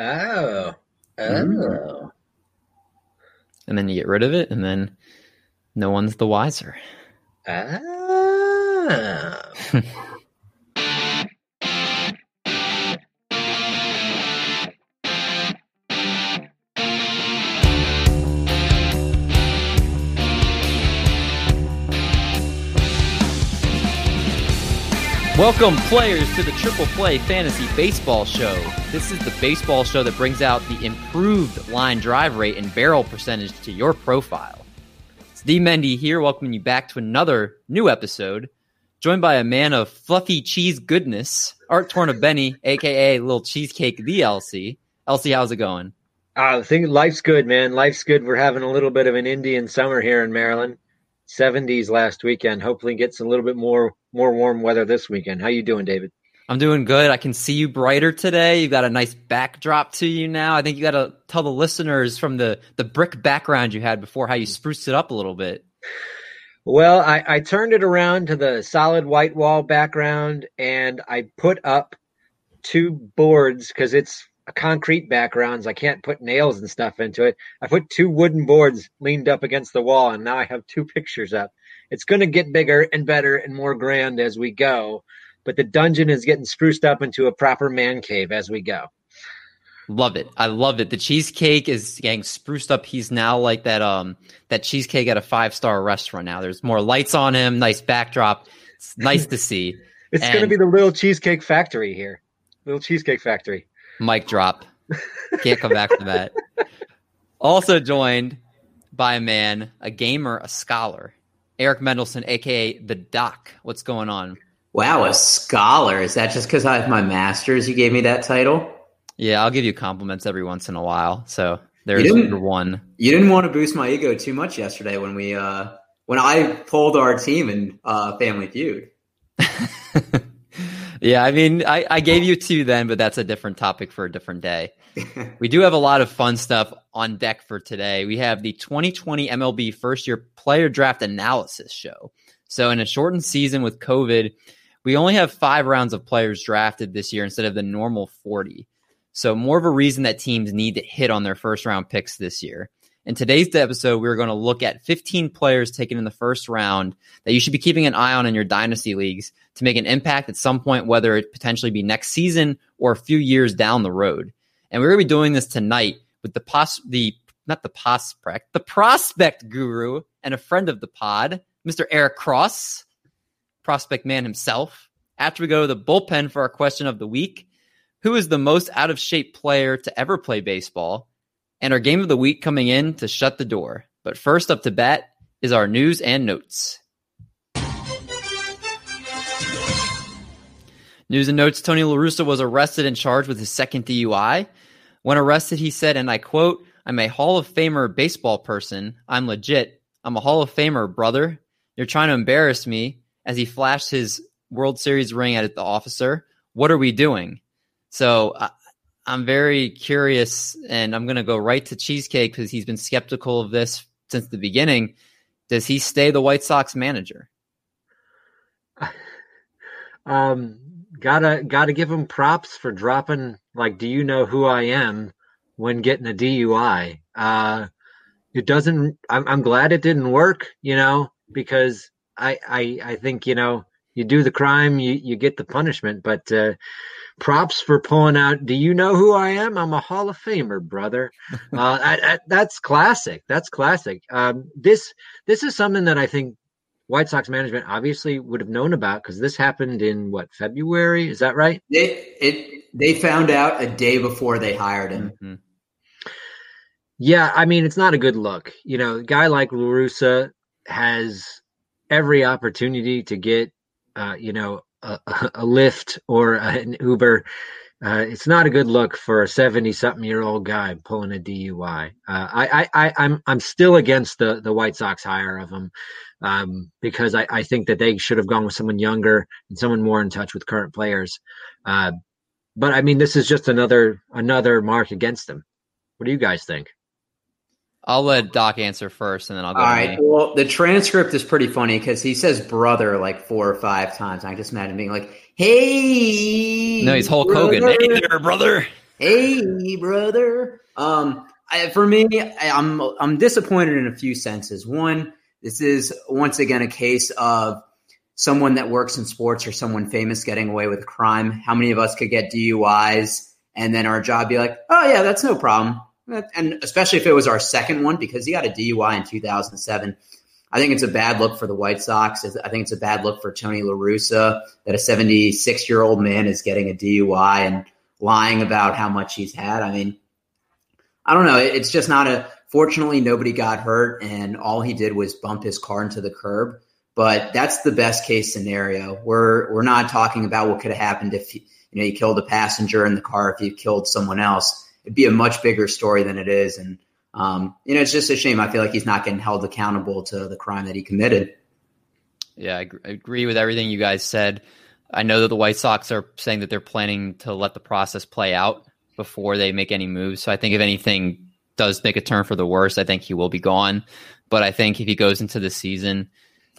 Oh. And then you get rid of it, and then no one's the wiser. Oh. Welcome, players, to the Triple Play Fantasy Baseball Show. This is the baseball show that brings out the improved line drive rate and barrel percentage to your profile. It's D. Mendy here, welcoming you back to another new episode, joined by a man of fluffy cheese goodness, Art Tornabeni, a.k.a. Little Cheesecake, the LC. LC, how's it going? I think life's good, man. Life's good. We're having a little bit of an Indian summer here in Maryland. 70s last weekend. Hopefully gets a little bit more warm weather this weekend. How you doing, David? I'm doing good. I can see you brighter today. You got a nice backdrop to you now. I think you got to tell the listeners from the brick background you had before how you spruced it up a little bit. Well, I turned it around to the solid white wall background, and I put up two boards because it's a concrete background. So I can't put nails and stuff into it. I put two wooden boards leaned up against the wall, and now I have two pictures up. It's going to get bigger and better and more grand as we go, but the dungeon is getting spruced up into a proper man cave as we go. Love it. I love it. The cheesecake is getting spruced up. He's now like that cheesecake at a 5-star restaurant now. There's more lights on him, nice backdrop. It's nice to see. It's going to be the Little Cheesecake Factory here. Little Cheesecake Factory. Mic drop. Can't come back from that. Also joined by a man, a gamer, a scholar, Eric Mendelsohn, a.k.a. The Doc. What's going on? Wow, a scholar. Is that just because I have my master's? You gave me that title? Yeah, I'll give you compliments every once in a while. So there's one. You didn't want to boost my ego too much yesterday when we when I pulled our team in Family Feud. Yeah, I mean, I gave you two then, but that's a different topic for a different day. We do have a lot of fun stuff on deck for today. We have the 2020 MLB first-year player draft analysis show. So in a shortened season with COVID, we only have 5 rounds of players drafted this year instead of the normal 40. So more of a reason that teams need to hit on their first-round picks this year. In today's episode, we're going to look at 15 players taken in the first round that you should be keeping an eye on in your dynasty leagues to make an impact at some point, whether it potentially be next season or a few years down the road. And we're going to be doing this tonight with the prospect guru and a friend of the pod, Mr. Eric Cross, prospect man himself. After we go to the bullpen for our question of the week, who is the most out of shape player to ever play baseball? And our game of the week coming in to shut the door. But first up to bat is our news and notes. News and notes, Tony La Russa was arrested and charged with his second DUI. When arrested, he said, and I quote, "I'm a Hall of Famer baseball person. I'm legit. I'm a Hall of Famer, brother. You're trying to embarrass me," as he flashed his World Series ring at the officer. What are we doing? So I'm very curious, and I'm going to go right to Cheesecake because he's been skeptical of this since the beginning. Does he stay the White Sox manager? Gotta give him props for dropping, like, "Do you know who I am?" when getting a DUI. I'm glad it didn't work, because I think, you do the crime, you get the punishment, but props for pulling out, "Do you know who I am? I'm a Hall of Famer, brother." That's classic. That's classic. This is something that I think White Sox management obviously would have known about because this happened in, what, February? Is that right? They found out a day before they hired him. Mm-hmm. Yeah, I mean, it's not a good look. A guy like La Russa has every opportunity to get, a Lyft or an Uber. It's not a good look for a 70-something-year-old guy pulling a DUI. I'm still against the White Sox hire of him because I think that they should have gone with someone younger and someone more in touch with current players. But I mean, this is just another mark against them. What do you guys think? I'll let Doc answer first, and then I'll go. All right. Well, the transcript is pretty funny because he says "brother" like 4 or 5 times. I just imagine being like, "Hey." No, he's Hulk Hogan. "Hey there, brother." Hey, brother. For me, I'm disappointed in a few senses. One, this is once again a case of someone that works in sports or someone famous getting away with crime. How many of us could get DUIs and then our job be like, oh, yeah, that's no problem. And especially if it was our second one, because he got a DUI in 2007. I think it's a bad look for the White Sox. I think it's a bad look for Tony La Russa that a 76-year-old man is getting a DUI and lying about how much he's had. I mean, I don't know. It's just not a – fortunately, nobody got hurt, and all he did was bump his car into the curb. But that's the best-case scenario. We're not talking about what could have happened if you killed a passenger in the car, if you killed someone else. It'd be a much bigger story than it is, and it's just a shame. I feel like he's not getting held accountable to the crime that he committed. Yeah, I agree with everything you guys said. I know that the White Sox are saying that they're planning to let the process play out before they make any moves. So I think if anything does make a turn for the worse, I think he will be gone. But I think if he goes into the season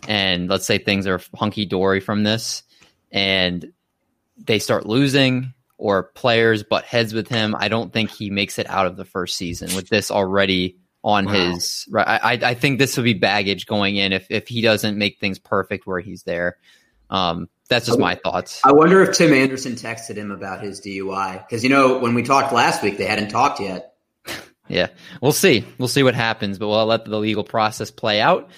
and let's say things are hunky-dory from this and they start losing or players butt heads with him, I don't think he makes it out of the first season with this already on his – I think this would be baggage going in if he doesn't make things perfect where he's there. That's just my thoughts. I wonder if Tim Anderson texted him about his DUI because, when we talked last week, they hadn't talked yet. Yeah, we'll see. We'll see what happens, but we'll let the legal process play out.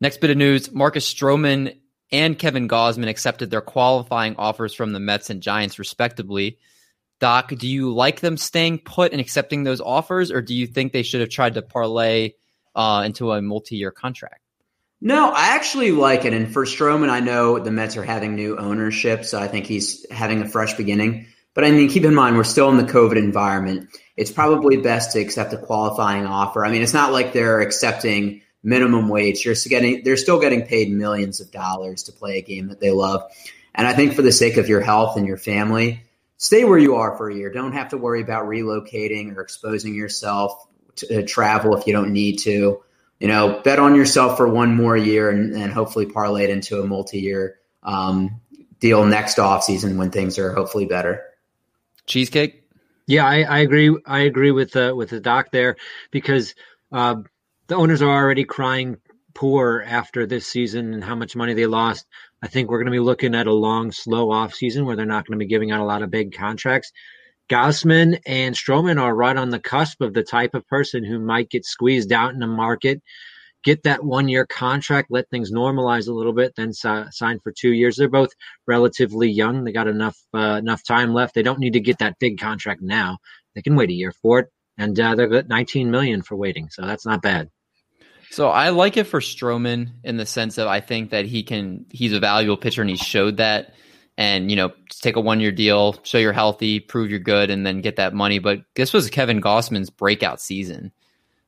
Next bit of news, Marcus Stroman and Kevin Gausman accepted their qualifying offers from the Mets and Giants, respectively. Doc, do you like them staying put and accepting those offers, or do you think they should have tried to parlay into a multi-year contract? No, I actually like it. And for Stroman, I know the Mets are having new ownership, so I think he's having a fresh beginning. But, I mean, keep in mind, we're still in the COVID environment. It's probably best to accept a qualifying offer. I mean, it's not like they're accepting minimum wage. They're still getting paid millions of dollars to play a game that they love. And I think for the sake of your health and your family, stay where you are for a year. Don't have to worry about relocating or exposing yourself to travel if you don't need to. Bet on yourself for one more year and hopefully parlay it into a multi-year deal next offseason when things are hopefully better. Cheesecake? Yeah, I agree. I agree with the doc there because the owners are already crying poor after this season and how much money they lost. I think we're going to be looking at a long, slow offseason where they're not going to be giving out a lot of big contracts. Gausman and Stroman are right on the cusp of the type of person who might get squeezed out in the market, get that one-year contract, let things normalize a little bit, then sign for 2 years. They're both relatively young. They got enough time left. They don't need to get that big contract now. They can wait a year for it, and they're got $19 million for waiting, so that's not bad. So I like it for Stroman in the sense of I think that he's a valuable pitcher, and he showed that. And, take a one-year deal, show you're healthy, prove you're good, and then get that money. But this was Kevin Gausman's breakout season.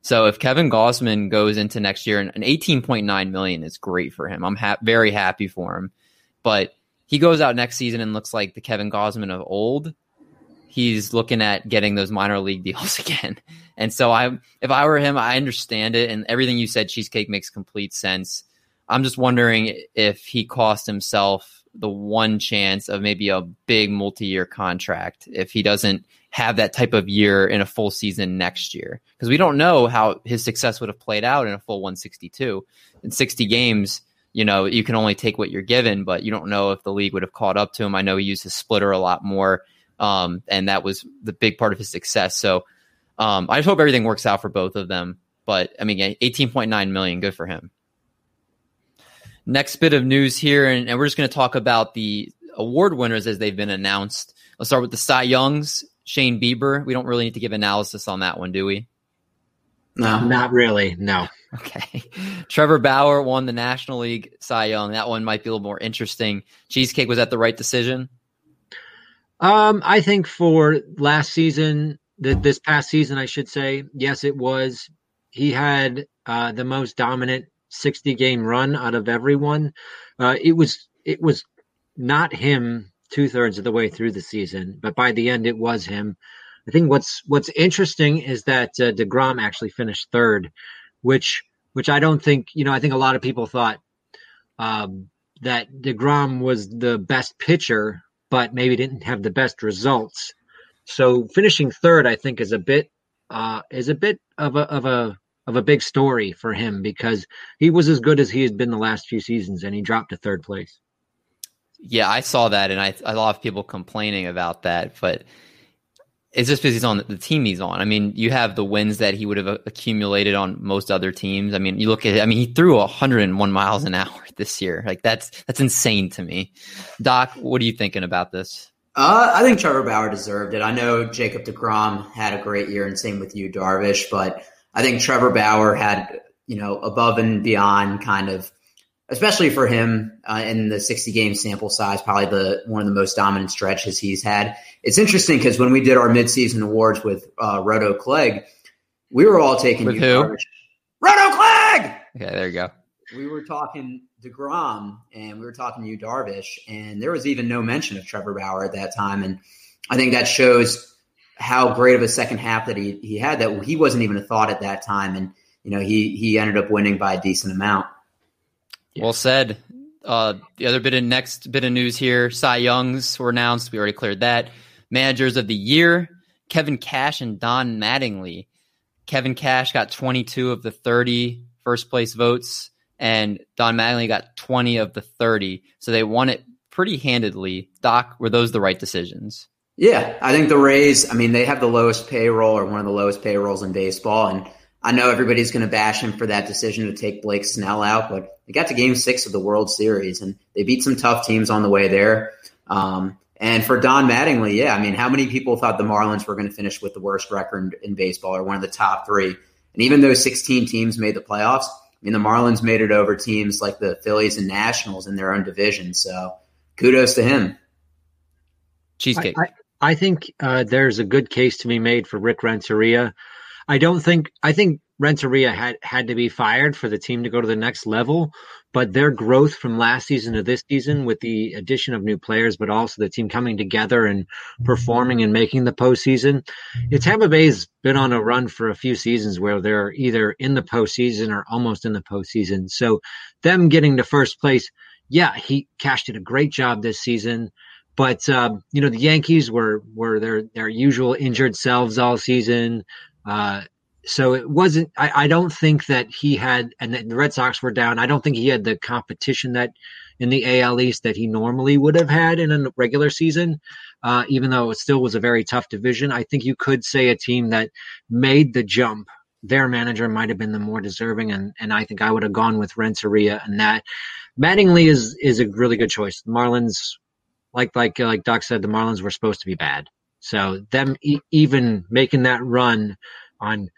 So if Kevin Gausman goes into next year, and an $18.9 million is great for him. I'm very happy for him. But he goes out next season and looks like the Kevin Gausman of old. He's looking at getting those minor league deals again. And so if I were him, I understand it. And everything you said, Cheesecake, makes complete sense. I'm just wondering if he cost himself the one chance of maybe a big multi-year contract if he doesn't have that type of year in a full season next year. Because we don't know how his success would have played out in a full 162. In 60 games, you can only take what you're given, but you don't know if the league would have caught up to him. I know he used his splitter a lot more, and that was the big part of his success. So I just hope everything works out for both of them. But, I mean, $18.9 million, good for him. Next bit of news here, and we're just going to talk about the award winners as they've been announced. I'll start with the Cy Youngs, Shane Bieber. We don't really need to give analysis on that one, do we? No, not really, no. Okay. Trevor Bauer won the National League Cy Young. That one might be a little more interesting. Cheesecake, was that the right decision? I think for last season, this past season, I should say, yes, it was. He had the most dominant 60-game run out of everyone. It was not him 2/3 of the way through the season, but by the end it was him. I think what's interesting is that DeGrom actually finished third, which I don't think I think a lot of people thought that DeGrom was the best pitcher, but maybe didn't have the best results. So finishing third, I think, is a bit of a big story for him, because he was as good as he has been the last few seasons, and he dropped to third place. Yeah, I saw that, and I love people complaining about that, but it's just because he's on the team he's on. I mean, you have the wins that he would have accumulated on most other teams. I mean, you look at it, I mean, he threw 101 miles an hour this year. Like, that's insane to me. Doc, what are you thinking about this? I think Trevor Bauer deserved it. I know Jacob DeGrom had a great year, and same with Yu Darvish, but I think Trevor Bauer had, above and beyond, kind of, especially for him, in the 60-game sample size, probably one of the most dominant stretches he's had. It's interesting because when we did our midseason awards with Roto Clegg, we were all taking Yu Darvish. Roto Clegg! Okay, there you go. We were talking DeGrom, and we were talking Yu Darvish, and there was even no mention of Trevor Bauer at that time, and I think that shows how great of a second half that he had, that he wasn't even a thought at that time. And, he ended up winning by a decent amount. Yeah. Well said. The other next bit of news here, Cy Youngs were announced. We already cleared that. Managers of the year, Kevin Cash and Don Mattingly. Kevin Cash got 22 of the 30 first place votes, and Don Mattingly got 20 of the 30. So they won it pretty handedly. Doc, were those the right decisions? Yeah, I think the Rays, they have the lowest payroll, or one of the lowest payrolls in baseball. And I know everybody's going to bash him for that decision to take Blake Snell out, but they got to game 6 of the World Series, and they beat some tough teams on the way there. And for Don Mattingly, how many people thought the Marlins were going to finish with the worst record in baseball, or one of the top three? And even though 16 teams made the playoffs, the Marlins made it over teams like the Phillies and Nationals in their own division. So kudos to him. Cheesecake. I think there's a good case to be made for Rick Renteria. I think Renteria had to be fired for the team to go to the next level, but their growth from last season to this season, with the addition of new players, but also the team coming together and performing and making the postseason. Tampa Bay's been on a run for a few seasons where they're either in the postseason or almost in the postseason. So them getting to first place, Cash did a great job this season. But, the Yankees were their usual injured selves all season. So it wasn't – I don't think that he had – and the Red Sox were down. I don't think he had the competition that in the AL East that he normally would have had in a regular season, even though it still was a very tough division. I think you could say a team that made the jump, their manager might have been the more deserving, and I think I would have gone with Renteria and that. Mattingly is a really good choice. The Marlins – Like Doc said, the Marlins were supposed to be bad. So them even making that run on,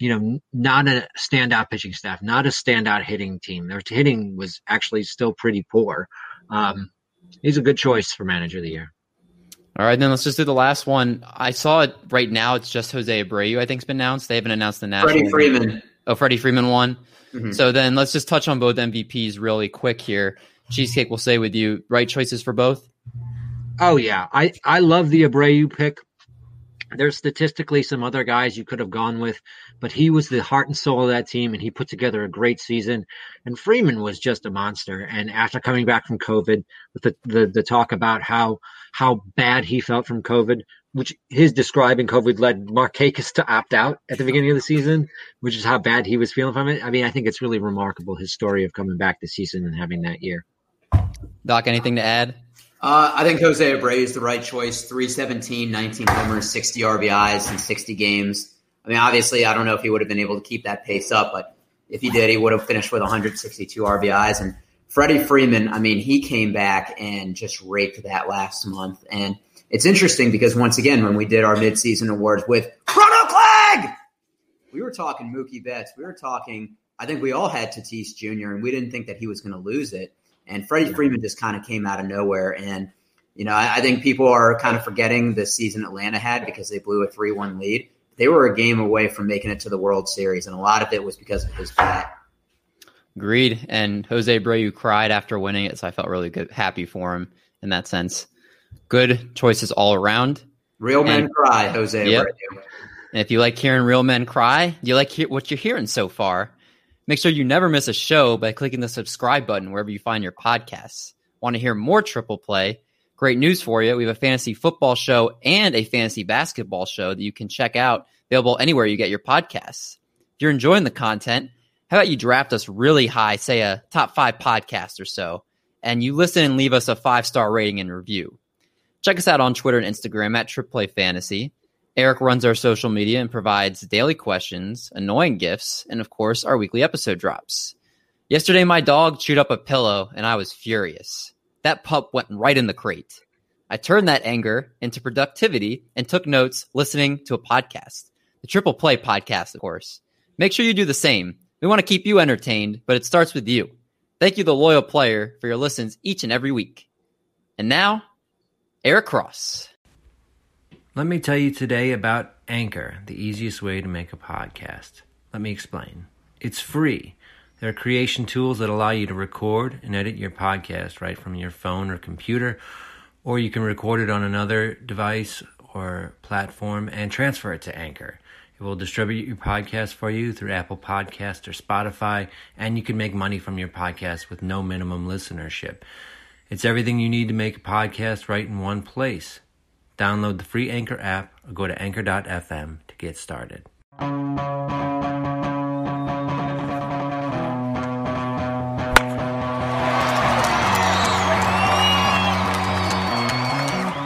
not a standout pitching staff, not a standout hitting team. Their hitting was actually still pretty poor. He's a good choice for manager of the year. All right, then let's just do the last one. I saw it right now. It's just Jose Abreu, I think, has been announced. They haven't announced the national. Freddie Freeman. Oh, Freddie Freeman won. Mm-hmm. So then let's just touch on both MVPs really quick here. Cheesecake, will say with you, right choices for both? Oh, yeah. I love the Abreu pick. There's statistically some other guys you could have gone with, but he was the heart and soul of that team, and he put together a great season. And Freeman was just a monster. And after coming back from COVID, with the talk about how bad he felt from COVID, which his describing COVID led Markakis to opt out at the beginning of the season, which is how bad he was feeling from it. I think it's really remarkable, his story of coming back this season and having that year. Doc, anything to add? I think Jose Abreu is the right choice. 317, 19 homers, 60 RBIs in 60 games. Obviously, I don't know if he would have been able to keep that pace up, but if he did, he would have finished with 162 RBIs. And Freddie Freeman, he came back and just raked that last month. And it's interesting because, once again, when we did our midseason awards with Ronald Clegg, we were talking Mookie Betts. We were talking, I think we all had Tatis Jr., and we didn't think that he was going to lose it. And Freddie Freeman just kind of came out of nowhere. And, I think people are kind of forgetting the season Atlanta had because they blew a 3-1 lead. They were a game away from making it to the World Series, and a lot of it was because of his bat. Agreed. And Jose Abreu cried after winning it, so I felt really happy for him in that sense. Good choices all around. Real men cry, Jose Abreu. And if you like hearing real men cry, you like what you're hearing so far. Make sure you never miss a show by clicking the subscribe button wherever you find your podcasts. Want to hear more Triple Play? Great news for you. We have a fantasy football show and a fantasy basketball show that you can check out, available anywhere you get your podcasts. If you're enjoying the content, how about you draft us really high, say a top 5 podcast or so, and you listen and leave us a 5-star rating and review. Check us out on Twitter and Instagram at @TripPlayFantasy. Eric runs our social media and provides daily questions, annoying gifts, and of course, our weekly episode drops. Yesterday, my dog chewed up a pillow, and I was furious. That pup went right in the crate. I turned that anger into productivity and took notes listening to a podcast. The Triple Play podcast, of course. Make sure you do the same. We want to keep you entertained, but it starts with you. Thank you, the loyal player, for your listens each and every week. And now, Eric Cross. Let me tell you today about Anchor, the easiest way to make a podcast. Let me explain. It's free. There are creation tools that allow you to record and edit your podcast right from your phone or computer, or you can record it on another device or platform and transfer it to Anchor. It will distribute your podcast for you through Apple Podcasts or Spotify, and you can make money from your podcast with no minimum listenership. It's everything you need to make a podcast right in one place. Download the free Anchor app or go to anchor.fm to get started.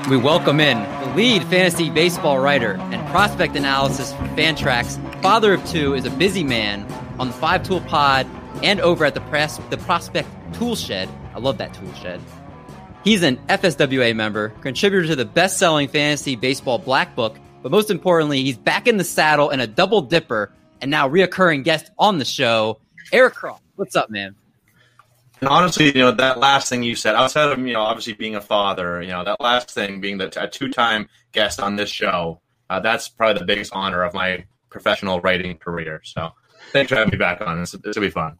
We welcome in the lead fantasy baseball writer and prospect analysis from Fantrax, father of two, is a busy man on the Five Tool Pod and over at the Prospect Tool Shed. I love that tool shed. He's an FSWA member, contributor to the best-selling fantasy baseball black book, but most importantly, he's back in the saddle and a double dipper and now reoccurring guest on the show, Eric Cross. What's up, man? And honestly, that last thing you said, outside of, obviously being a father, that last thing being a two-time guest on this show, that's probably the biggest honor of my professional writing career. So thanks for having me back on. This will be fun.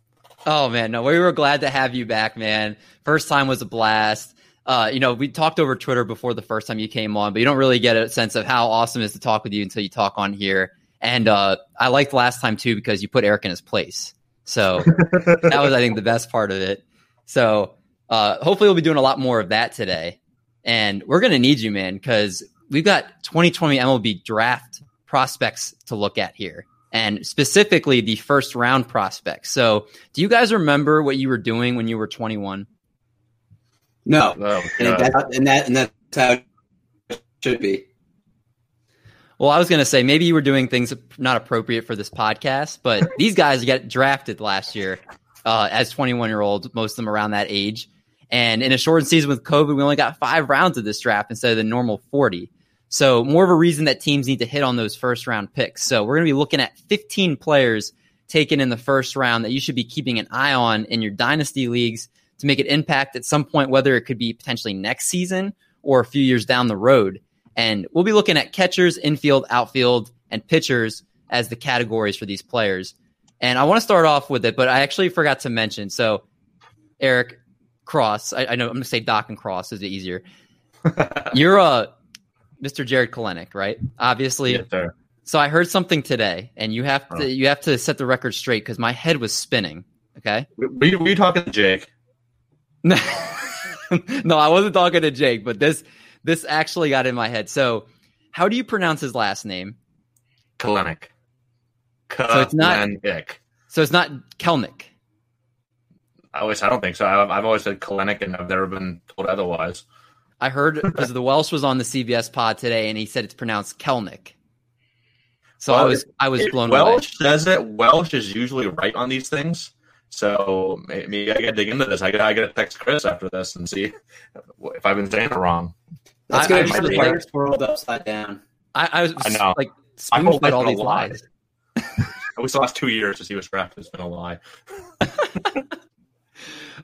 Oh, man. No, we were glad to have you back, man. First time was a blast. We talked over Twitter before the first time you came on, but you don't really get a sense of how awesome it is to talk with you until you talk on here. And I liked last time, too, because you put Eric in his place. So that was, I think, the best part of it. So hopefully we'll be doing a lot more of that today. And we're going to need you, man, because we've got 2020 MLB draft prospects to look at here, and specifically the first round prospects. So do you guys remember what you were doing when you were 21? No, and that's how it should be. Well, I was going to say maybe you were doing things not appropriate for this podcast, but these guys got drafted last year as 21-year-olds, most of them around that age. And in a shortened season with COVID, we only got 5 rounds of this draft instead of the normal 40. So more of a reason that teams need to hit on those first-round picks. So we're going to be looking at 15 players taken in the first round that you should be keeping an eye on in your dynasty leagues to make an impact at some point, whether it could be potentially next season or a few years down the road. And we'll be looking at catchers, infield, outfield, and pitchers as the categories for these players. And I want to start off with it, but I actually forgot to mention. So Eric Cross, I know I'm going to say Doc and Cross is easier. You're Mr. Jarred Kelenic, right? Obviously. Yes, sir. So I heard something today, and you have to set the record straight because my head was spinning. Okay. Were you talking to Jake? No, I wasn't talking to Jake, but this actually got in my head. So how do you pronounce his last name? Kelenic. So it's not Kelenic. I don't think so. I've always said Kelenic, and I've never been told otherwise. I heard because the Welsh was on the CBS pod today, and he said it's pronounced Kelenic. So I was blown away. Welsh says it. Welsh is usually right on these things. So maybe I got to dig into this. I got to text Chris after this and see if I've been saying it wrong. That's going to be the players world upside down. I know. Like, I hope all these lies. We still lost 2 years to see what's drafted. It's been a lie.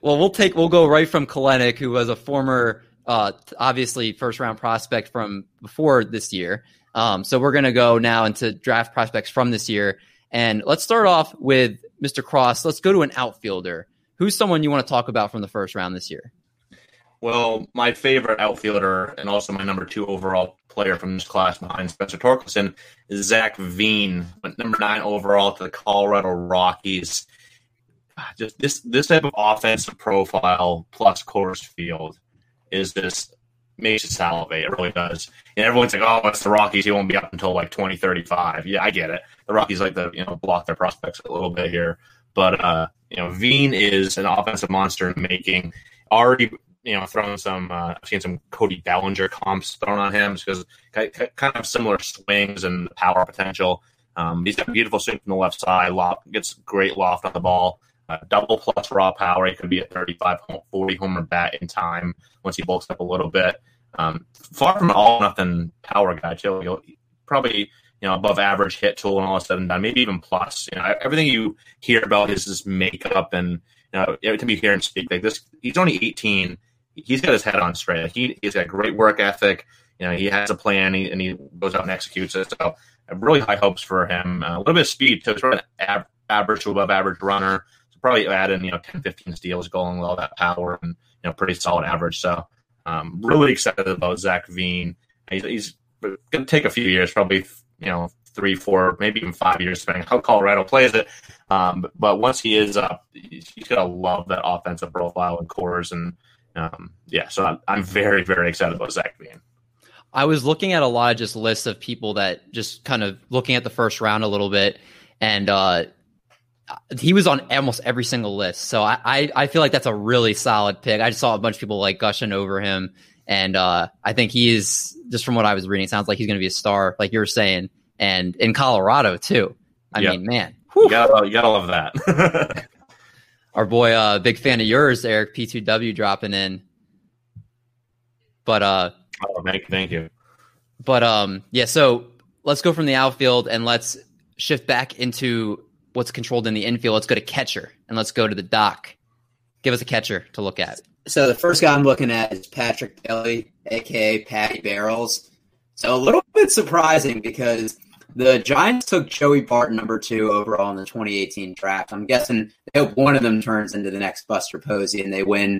Well, we'll go right from Kelenic, who was a former. Obviously first-round prospect from before this year. So we're going to go now into draft prospects from this year. And let's start off with Mr. Cross. Let's go to an outfielder. Who's someone you want to talk about from the first round this year? Well, my favorite outfielder and also my number 2 overall player from this class behind Spencer Torkelson is Zach Veen, went number 9 overall to the Colorado Rockies. Just this type of offensive profile plus Coors Field is this makes you salivate. It really does. And everyone's like, oh, it's the Rockies. He won't be up until like 2035. Yeah, I get it. The Rockies like to, block their prospects a little bit here. But, Veen is an offensive monster in making. Already, thrown some, I've seen some Cody Bellinger comps thrown on him because kind of similar swings and power potential. He's got a beautiful swing from the left side. Gets great loft on the ball. Double plus raw power. He could be a 35-40 homer bat in time once he bulks up a little bit. Far from an all-nothing power guy, too. He'll probably, above average hit tool and all said and done, maybe even plus. Everything you hear about is his makeup, and every time you hear him speak like this, he's only 18. He's got his head on straight. He's got great work ethic. He has a plan, and he goes out and executes it. So really high hopes for him. A little bit of speed, too. He's sort of an average to above average runner. Probably add in 10-15 steals, going with all that power, and pretty solid average. So really excited about Zach Veen. He's going to take a few years, probably 3, 4, maybe even 5 years, depending on how Colorado plays it. But once he is up, he's going to love that offensive profile and cores. And so I'm very, very excited about Zach Veen. I was looking at a lot of just lists of people that just kind of looking at the first round a little bit, and he was on almost every single list. So I feel like that's a really solid pick. I just saw a bunch of people like gushing over him. And I think he is, just from what I was reading, it sounds like he's going to be a star, like you were saying. And in Colorado, too. I mean, man. You gotta love that. Our boy, big fan of yours, Eric P2W, dropping in. But thank you. But so let's go from the outfield and let's shift back into what's controlled in the infield. Let's go to catcher, and let's go to the doc. Give us a catcher to look at. So the first guy I'm looking at is Patrick Bailey, a.k.a. Patty Barrels. So a little bit surprising because the Giants took Joey Bart number 2 overall in the 2018 draft. I'm guessing they hope one of them turns into the next Buster Posey and they win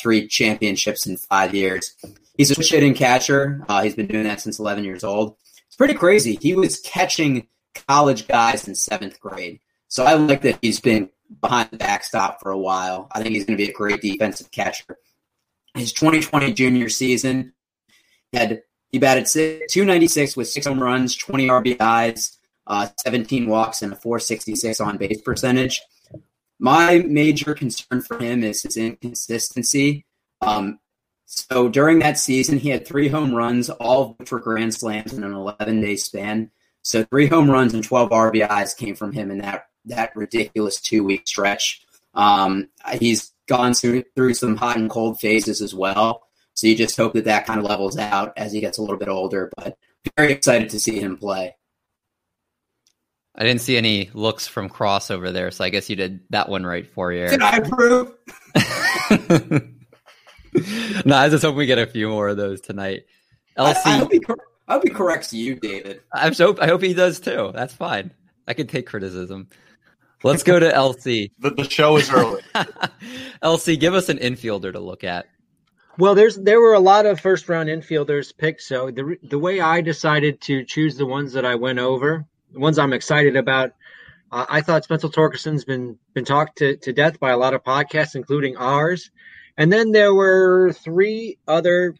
3 championships in 5 years. He's a switch-hitting catcher. He's been doing that since 11 years old. It's pretty crazy. He was catching college guys in 7th grade. So I like that he's been behind the backstop for a while. I think he's going to be a great defensive catcher. His 2020 junior season, he batted .296 with 6 home runs, 20 RBIs, 17 walks, and a .466 on-base percentage. My major concern for him is his inconsistency. So during that season, he had 3 home runs, all of which were grand slams in an 11-day span. So 3 home runs and 12 RBIs came from him in that ridiculous 2-week stretch. He's gone through some hot and cold phases as well. So you just hope that kind of levels out as he gets a little bit older. But very excited to see him play. I didn't see any looks from Cross over there, so I guess you did that one right for you. Did I prove? No, I just hope we get a few more of those tonight. LC. I hope he corrects you, David. I hope he does too. That's fine. I can take criticism. Let's go to LC. The show is early. LC, give us an infielder to look at. Well, there were a lot of first round infielders picked. So the way I decided to choose the ones that I went over, the ones I'm excited about, I thought Spencer Torkelson's been talked to death by a lot of podcasts, including ours. And then there were 3 other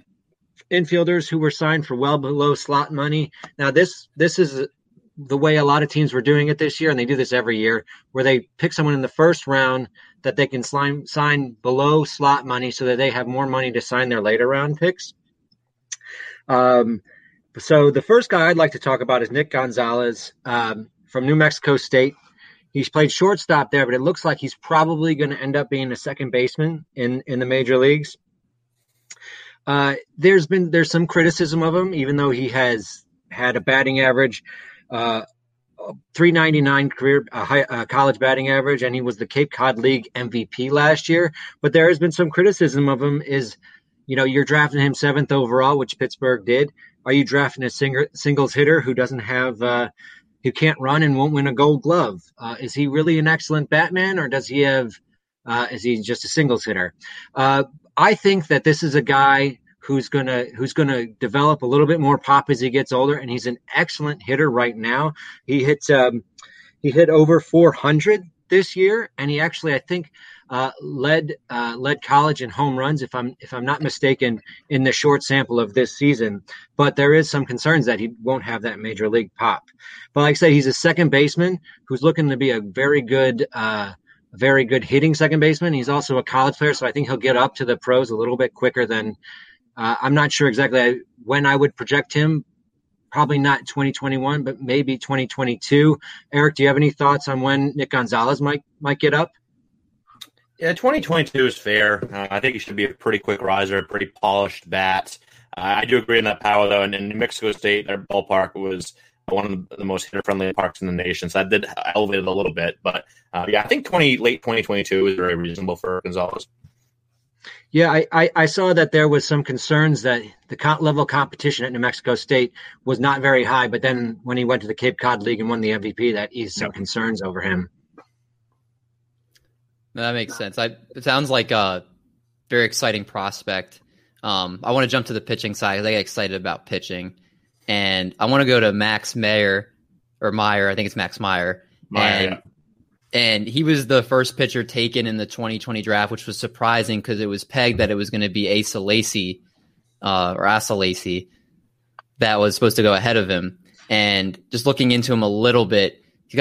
infielders who were signed for well below slot money. Now, this is the way a lot of teams were doing it this year, and they do this every year, where they pick someone in the first round that they can sign below slot money so that they have more money to sign their later round picks. So the first guy I'd like to talk about is Nick Gonzales from New Mexico State. He's played shortstop there, but it looks like he's probably going to end up being a second baseman in the major leagues. There's some criticism of him, even though he has had a batting average, .399 career college batting average, and he was the Cape Cod League MVP last year. But there has been some criticism of him is, you're drafting him 7th overall, which Pittsburgh did. Are you drafting a singles hitter who doesn't have who can't run and won't win a Gold Glove? Is he really an excellent batman, or does he have? Is he just a singles hitter? I think that this is a guy who's gonna develop a little bit more pop as he gets older, and he's an excellent hitter right now. He hit over .400 this year, and he actually, I think led college in home runs, if I'm not mistaken, in the short sample of this season. But there is some concerns that he won't have that major league pop. But like I said, he's a second baseman who's looking to be a very good hitting second baseman. He's also a college player, so I think he'll get up to the pros a little bit quicker than I'm not sure exactly when I would project him. Probably not 2021, but maybe 2022. Eric, do you have any thoughts on when Nick Gonzales might get up? Yeah, 2022 is fair. I think he should be a pretty quick riser, a pretty polished bat. I do agree on that power, though. And in New Mexico State, their ballpark was one of the most hitter-friendly parks in the nation. So that did elevate it a little bit. But, yeah, I think late 2022 is very reasonable for Gonzales. Yeah, I saw that there was some concerns that the level of competition at New Mexico State was not very high, but then when he went to the Cape Cod League and won the MVP, that eased some concerns over him. That makes sense. It sounds like a very exciting prospect. I want to jump to the pitching side. I get excited about pitching. And I want to go to Max Meyer, or Meyer. I think it's Max Meyer. And he was the first pitcher taken in the 2020 draft, which was surprising because it was pegged that it was going to be Asa Lacey that was supposed to go ahead of him. And just looking into him a little bit, he's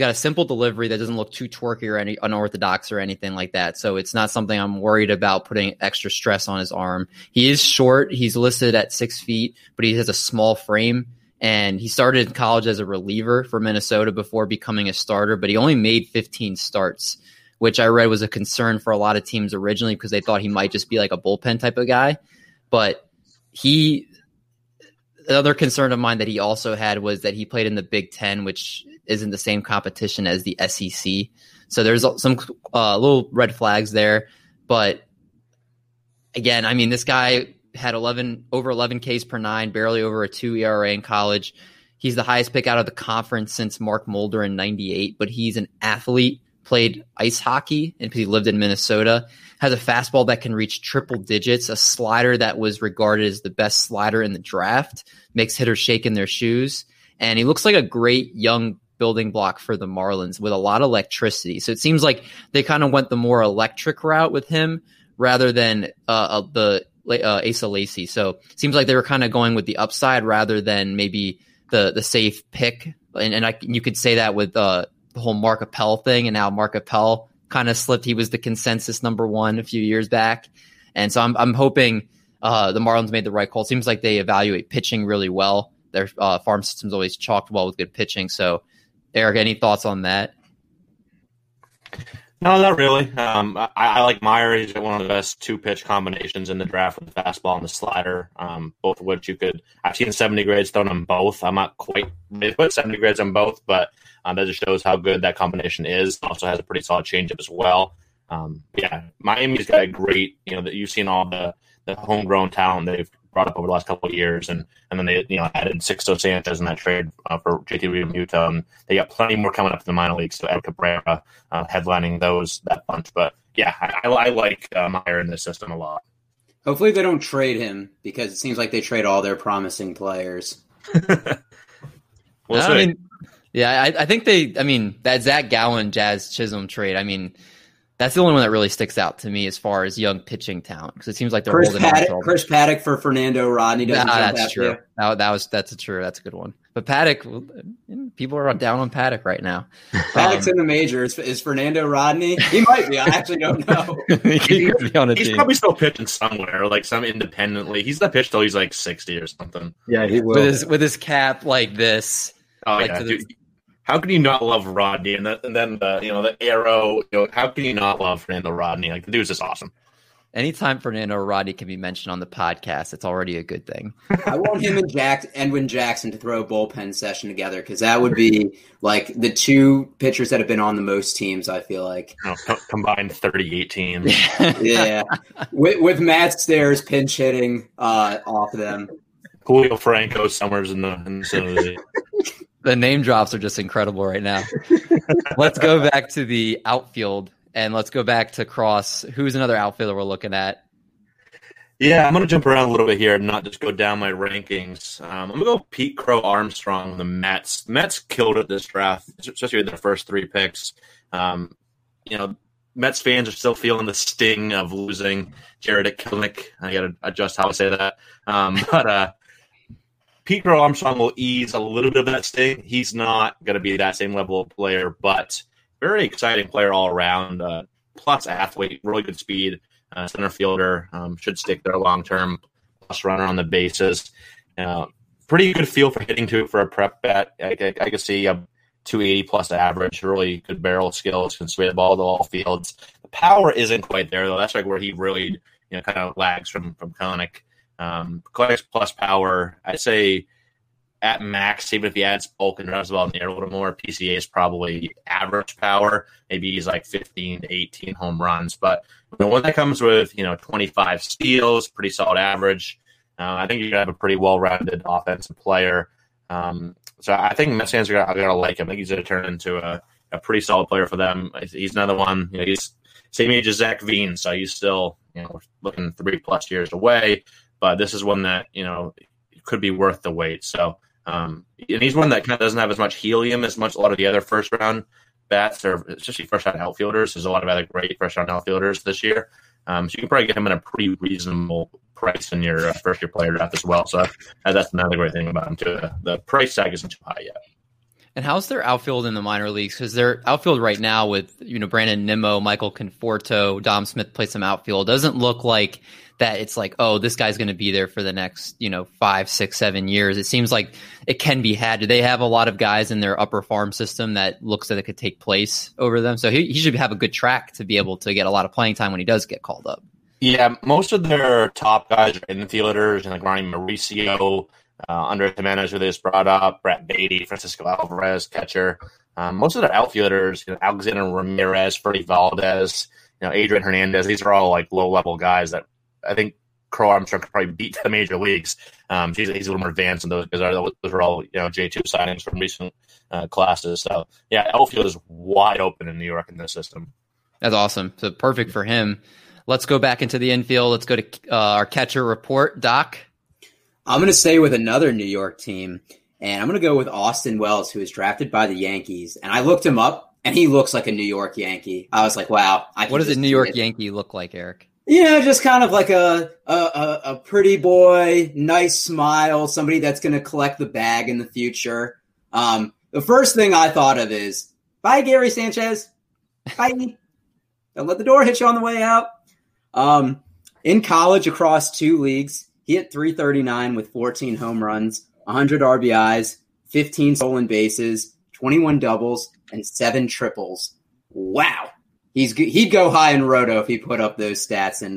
got a simple delivery that doesn't look too torquey or any unorthodox or anything like that. So it's not something I'm worried about putting extra stress on his arm. He is short. He's listed at 6 feet, but he has a small frame. And he started college as a reliever for Minnesota before becoming a starter, but he only made 15 starts, which I read was a concern for a lot of teams originally because they thought he might just be like a bullpen type of guy. But another concern of mine that he also had was that he played in the Big Ten, which isn't the same competition as the SEC. So there's some little red flags there. But again, I mean, this guy had over 11 Ks per nine, barely over a 2 ERA in college. He's the highest pick out of the conference since Mark Mulder in 98, but he's an athlete, played ice hockey, and he lived in Minnesota, has a fastball that can reach triple digits, a slider that was regarded as the best slider in the draft, makes hitters shake in their shoes, and he looks like a great young building block for the Marlins with a lot of electricity. So it seems like they kind of went the more electric route with him rather than Asa Lacey. So it seems like they were kind of going with the upside rather than maybe the safe pick. And you could say that with the whole Mark Appel thing, and now Mark Appel kind of slipped. He was the consensus number one a few years back. And so I'm hoping the Marlins made the right call. It seems like they evaluate pitching really well. Their farm system's always chalked well with good pitching. So Eric, any thoughts on that? No, not really. I like Meyer. He's got one of the best two-pitch combinations in the draft with the fastball and the slider, both of which I've seen 70 grades thrown on both. I'm not quite – they put 70 grades on both, but that just shows how good that combination is. Also has a pretty solid changeup as well. Yeah, Miami's got a great – that you've seen all the homegrown talent they've brought up over the last couple of years, and then they added Sixto Sanchez in that trade for JT Realmuto. They got plenty more coming up in the minor leagues, so Ed Cabrera headlining that bunch. But yeah, I like Meyer in this system a lot. Hopefully they don't trade him because it seems like they trade all their promising players. I think that Zach Gowen, Jazz Chisholm trade, that's the only one that really sticks out to me as far as young pitching talent, because it seems like they're holding on. Chris Paddock for Fernando Rodney. That's true. That's a good one. But Paddock, people are down on Paddock right now. Paddock's in the majors. Is Fernando Rodney? He might be. I actually don't know. He's probably still pitching somewhere, like some independently. He's not pitched till he's like 60 or something. Yeah, he will. With his cap like this. Oh, like, yeah, dude. How can you not love Rodney? And then the arrow. How can you not love Fernando Rodney? Like, the dude's just awesome. Anytime Fernando Rodney can be mentioned on the podcast, it's already a good thing. I want him and Edwin Jackson to throw a bullpen session together, because that would be like the two pitchers that have been on the most teams. I feel like combined 38 teams. Yeah, with Matt Stairs pinch hitting off them. Julio Franco Summers in the city. The name drops are just incredible right now. Let's go back to the outfield, and let's go back to Cross. Who's another outfielder we're looking at? Yeah, I'm going to jump around a little bit here and not just go down my rankings. I'm going to go Pete Crow Armstrong, the Mets. The Mets killed it this draft, especially with their first three picks. Mets fans are still feeling the sting of losing Jarred Kelenic. I got to adjust how I say that. But Pete Crow Armstrong will ease a little bit of that sting. He's not going to be that same level of player, but very exciting player all around. Plus athlete, really good speed. Center fielder, should stick there long-term. Plus runner on the bases. Pretty good feel for hitting, too, for a prep bat. I could see a 280-plus average, really good barrel skills, can swing the ball to all fields. The power isn't quite there, though. That's like where he really kind of lags from Kelenic. Kelenic plus power, I'd say at max, even if he adds bulk and drives the ball in the air a little more, PCA is probably average power. Maybe he's like 15 to 18 home runs. But when that comes with 25 steals, pretty solid average, I think you're going to have a pretty well-rounded offensive player. So I think Mets fans are going to like him. I think he's going to turn into a pretty solid player for them. He's another one. He's same age as Zach Veen, so he's still looking 3+ years away. But this is one that could be worth the wait. So and he's one that kind of doesn't have as much helium as much a lot of the other first round bats, or especially first round outfielders. There's a lot of other great first round outfielders this year. So you can probably get him at a pretty reasonable price in your first-year player draft as well. So that's another great thing about him, too. The price tag isn't too high yet. And how's their outfield in the minor leagues? Because their outfield right now with Brandon Nimmo, Michael Conforto, Dom Smith plays some outfield. Doesn't look like that it's like, oh, this guy's going to be there for the next 5, 6, 7 years. It seems like it can be had. Do they have a lot of guys in their upper farm system that looks like it could take place over them? So he should have a good track to be able to get a lot of playing time when he does get called up. Yeah, most of their top guys are infielders, and like Ronnie Mauricio, Andrés Giménez, who they just brought up, Brett Beatty, Francisco Alvarez, catcher. Most of their outfielders, Alexander Ramirez, Freddie Valdez, Adrian Hernandez. These are all like low-level guys that I think Crow Armstrong could probably beat to the major leagues. He's a little more advanced than those because those are all J2 signings from recent classes. So yeah, outfield is wide open in New York in this system. That's awesome. So perfect for him. Let's go back into the infield. Let's go to our catcher report, Doc. I'm going to stay with another New York team, and I'm going to go with Austin Wells, who was drafted by the Yankees. And I looked him up, and he looks like a New York Yankee. I was like, wow. What does a New York Yankee look like, Eric? Just kind of like a pretty boy, nice smile, somebody that's going to collect the bag in the future. The first thing I thought of is, bye, Gary Sanchez. Bye. Don't let the door hit you on the way out. In college across 2 leagues, he hit .339 with 14 home runs, 100 RBIs, 15 stolen bases, 21 doubles, and 7 triples. Wow. He'd go high in Roto if he put up those stats in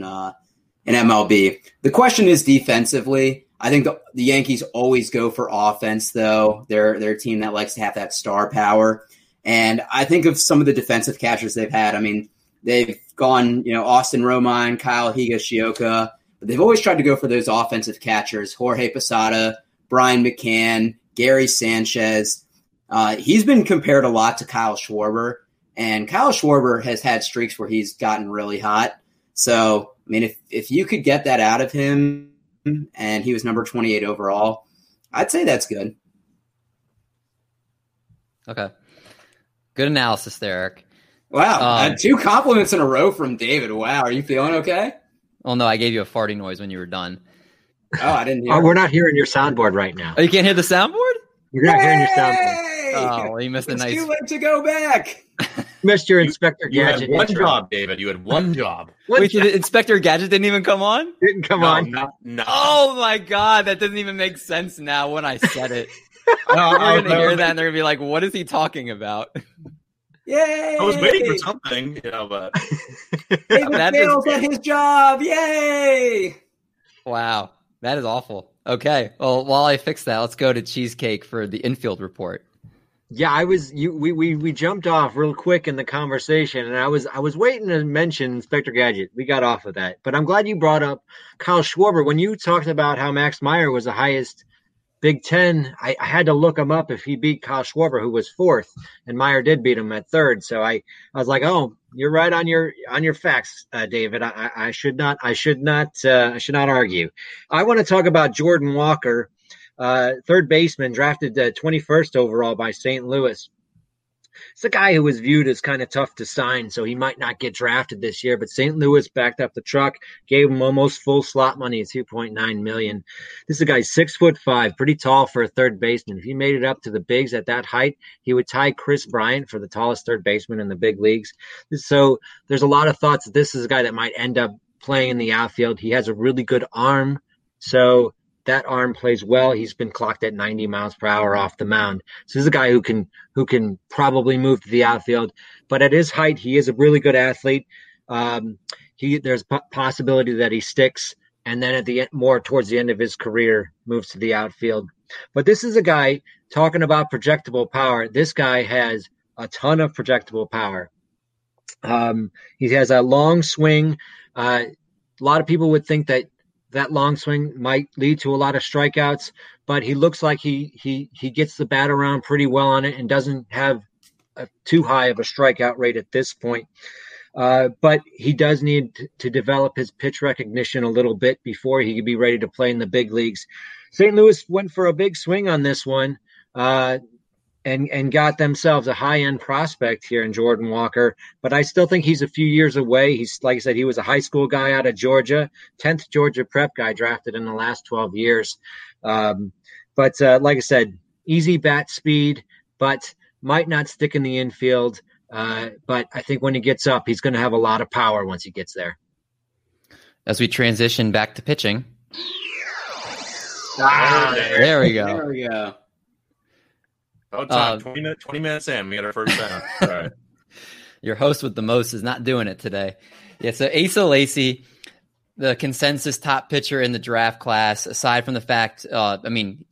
MLB. The question is defensively. I think the Yankees always go for offense, though. They're a team that likes to have that star power. And I think of some of the defensive catchers they've had. I mean, they've gone, Austin Romine, Kyle Higashioka. But they've always tried to go for those offensive catchers, Jorge Posada, Brian McCann, Gary Sanchez. He's been compared a lot to Kyle Schwarber. And Kyle Schwarber has had streaks where he's gotten really hot. So, I mean, if you could get that out of him, and he was number 28 overall, I'd say that's good. Okay. Good analysis there, Eric. Wow. 2 compliments in a row from David. Wow. Are you feeling okay? Well, no, I gave you a farting noise when you were done. Oh, I didn't hear it. We're not hearing your soundboard right now. Oh, you can't hear the soundboard? You're not hearing your soundboard. Oh, well, you missed a nice... It's too late to go back. Mr. Inspector Gadget. You had one job, David. You had one job. Wait, the Inspector Gadget didn't even come on? Didn't come on. No. Oh, my God. That doesn't even make sense now when I said it. They're going to hear that, and they're going to be like, what is he talking about? Yay! I was waiting for something, but... David fails at his job. Yay! Wow. That is awful. Okay. Well, while I fix that, let's go to Cheesecake for the infield report. Yeah, we jumped off real quick in the conversation, and I was waiting to mention Inspector Gadget. We got off of that, but I'm glad you brought up Kyle Schwarber. When you talked about how Max Meyer was the highest Big Ten, I had to look him up if he beat Kyle Schwarber, who was 4th, and Meyer did beat him at 3rd. So I was like, oh, you're right on your facts, David. I should not argue. I want to talk about Jordan Walker. Third baseman drafted 21st overall by St. Louis. It's a guy who was viewed as kind of tough to sign, so he might not get drafted this year. But St. Louis backed up the truck, gave him almost full slot money at $2.9 million. This is a guy 6'5", pretty tall for a third baseman. If he made it up to the bigs at that height, he would tie Chris Bryant for the tallest third baseman in the big leagues. So there's a lot of thoughts that this is a guy that might end up playing in the outfield. He has a really good arm, so that arm plays well. He's been clocked at 90 miles per hour off the mound. So this is a guy who can probably move to the outfield. But at his height, he is a really good athlete. There's a possibility that he sticks, and then at the end, more towards the end of his career, moves to the outfield. But this is a guy, talking about projectable power, this guy has a ton of projectable power. He has a long swing. A lot of people would think that long swing might lead to a lot of strikeouts, but he looks like he gets the bat around pretty well on it and doesn't have too high of a strikeout rate at this point. But he does need to develop his pitch recognition a little bit before he could be ready to play in the big leagues. St. Louis went for a big swing on this one and got themselves a high-end prospect here in Jordan Walker. But I still think he's a few years away. He's, like I said, he was a high school guy out of Georgia, 10th Georgia prep guy drafted in the last 12 years. But like I said, easy bat speed, but might not stick in the infield. But I think when he gets up, he's going to have a lot of power once he gets there. As we transition back to pitching. There we go. There we go. Oh, time. 20 minutes in, we got our first round. All right. Your host with the most is not doing it today. Yeah, so Asa Lacey, the consensus top pitcher in the draft class, aside from the fact,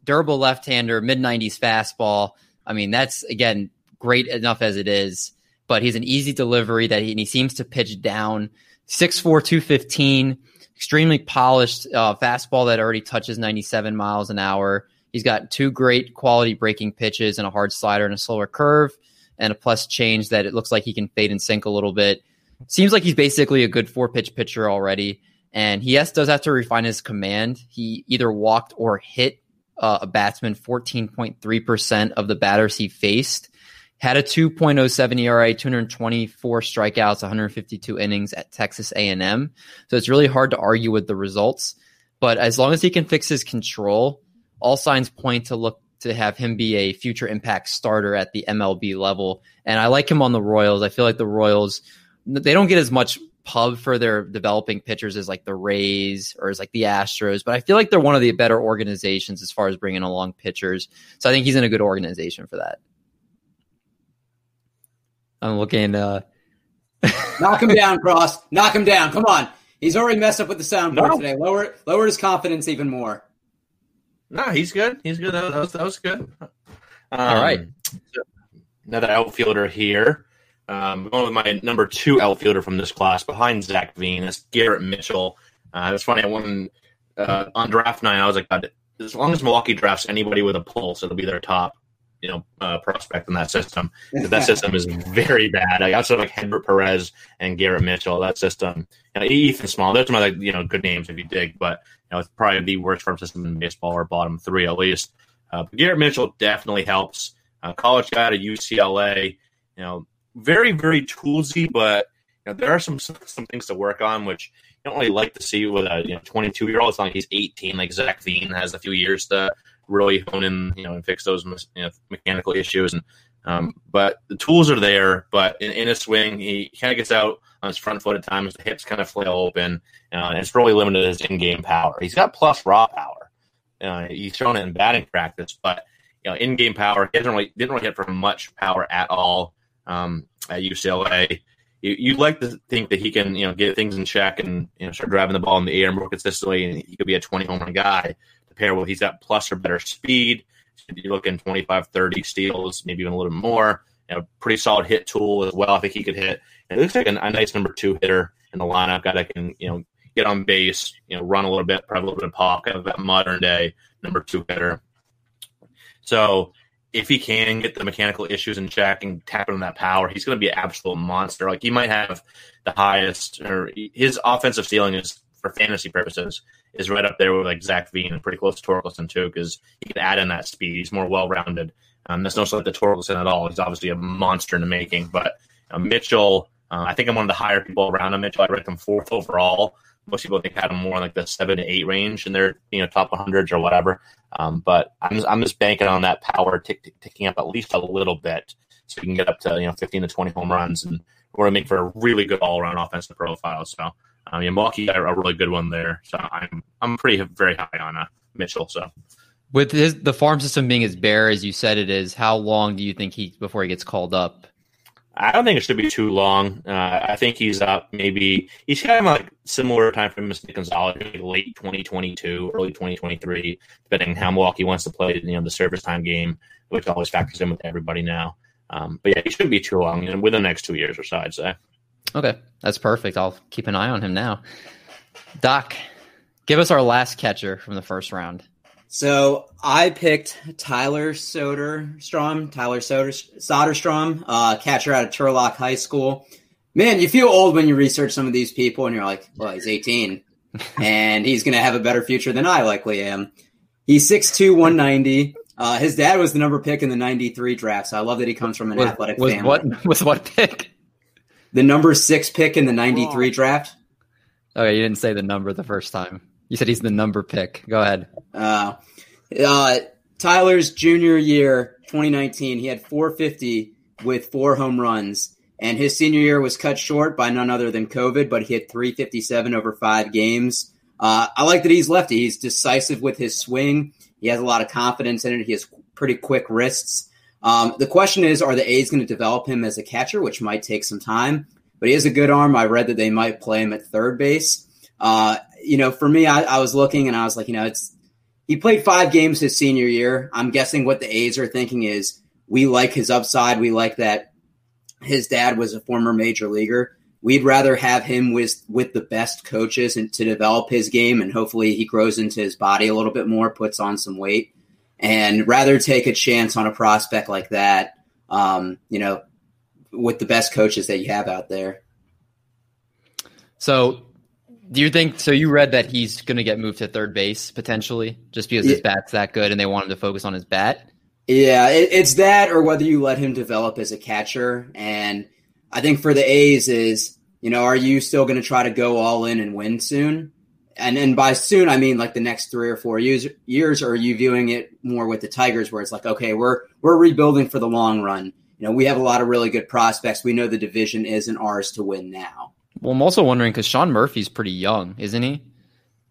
durable left-hander, mid-90s fastball. I mean, that's, again, great enough as it is, but he's an easy delivery that he seems to pitch down. 6'4", 215, extremely polished fastball that already touches 97 miles an hour. He's got two great quality breaking pitches and a hard slider and a slower curve and a plus change that it looks like he can fade and sink a little bit. Seems like he's basically a good four-pitch pitcher already. And he does have to refine his command. He either walked or hit a batsman 14.3% of the batters he faced. Had a 2.07 ERA, 224 strikeouts, 152 innings at Texas A&M. So it's really hard to argue with the results. But as long as he can fix his control, all signs point to look to have him be a future impact starter at the MLB level. And I like him on the Royals. I feel like the Royals, they don't get as much pub for their developing pitchers as like the Rays or as like the Astros, but I feel like they're one of the better organizations as far as bringing along pitchers. So I think he's in a good organization for that. I'm looking. Knock him down, Cross. Knock him down. Come on. He's already messed up with the soundboard today. Lower his confidence even more. No, he's good. He's good. That was good. All right. Another outfielder here. Going with my number two outfielder from this class behind Zach Veen. That's Garrett Mitchell. It's funny. I won on draft night. I was like, God, as long as Milwaukee drafts anybody with a pulse, it'll be their top, prospect in that system. That system is very bad. I also like Hedbert Perez and Garrett Mitchell. That system, Ethan Small. Those are my good names if you dig, but it's probably the worst farm system in baseball, or bottom three at least. But Garrett Mitchell definitely helps. College guy out of UCLA. Very very toolsy, but there are some things to work on, which you don't really like to see with a 22-year-old. It's not like he's 18, like Zach Veen has a few years to really hone in, and fix those mechanical issues. And but the tools are there. But in a swing, he kind of gets out on his front foot at times. The hips kind of flail open, and it's really limited his in-game power. He's got plus raw power. He's shown it in batting practice, but in-game power, he didn't really hit for much power at all at UCLA. You'd like to think that he can, get things in check and start driving the ball in the air more consistently, and he could be a 20 home run guy. Pair with he's got plus or better speed. You're looking 25, 30 steals, maybe even a little more. Pretty solid hit tool as well. I think he could hit. It looks like a nice number two hitter in the lineup. Guy that can get on base, run a little bit, probably a little bit of pop. Kind of that modern day number two hitter. So if he can get the mechanical issues in check and tap on that power, he's going to be an absolute monster. Like he might have the highest, or his offensive ceiling is, for fantasy purposes, is right up there with like Zach Veen and pretty close to Torkelson too, because he can add in that speed. He's more well-rounded That's no slight to Torkelson at all. He's obviously a monster in the making. But Mitchell, I think I'm one of the higher people around him. Mitchell, I rank him 4th overall. Most people think had him more in like the 7 to 8 range in their top 100s or whatever. But I'm just banking on that power ticking up at least a little bit, so you can get up to 15 to 20 home runs, and we're going to make for a really good all around offensive profile. So Milwaukee got a really good one there. So I'm very high on Mitchell. So with the farm system being as bare as you said it is, how long do you think before he gets called up? I don't think it should be too long. I think he's up maybe – he's kind of like similar time frame as Nick Gonzales, late 2022, early 2023, depending on how Milwaukee wants to play the service time game, which always factors in with everybody now. But, yeah, he shouldn't be too long, within the next 2 years or so, I'd say. Okay, that's perfect. I'll keep an eye on him now. Doc, give us our last catcher from the first round. So I picked Tyler Soderstrom, catcher out of Turlock High School. Man, you feel old when you research some of these people and you're like, well, he's 18 and he's going to have a better future than I likely am. He's 6'2", 190. His dad was the number pick in the 93 draft, so I love that he comes from an athletic family. What pick? The number 6 pick in the 93 draft. Okay, you didn't say the number the first time. You said he's the number pick. Go ahead. Tyler's junior year, 2019, he had 450 with 4 home runs. And his senior year was cut short by none other than COVID, but he had 357 over 5 games. I like that he's lefty. He's decisive with his swing. He has a lot of confidence in it. He has pretty quick wrists. The question is, are the A's going to develop him as a catcher, which might take some time? But he has a good arm. I read that they might play him at third base. For me, I was looking and I was like, he played 5 games his senior year. I'm guessing what the A's are thinking is we like his upside. We like that his dad was a former major leaguer. We'd rather have him with the best coaches and to develop his game. And hopefully he grows into his body a little bit more, puts on some weight, and rather take a chance on a prospect like that. With the best coaches that you have out there. So, do you think – so you read that he's going to get moved to third base potentially just because his bat's that good and they want him to focus on his bat? Yeah, it's that or whether you let him develop as a catcher. And I think for the A's is, are you still going to try to go all in and win soon? And by soon, I mean like the next 3 or 4 years, or are you viewing it more with the Tigers where it's like, okay, we're rebuilding for the long run. We have a lot of really good prospects. We know the division isn't ours to win now. Well, I'm also wondering because Sean Murphy's pretty young, isn't he?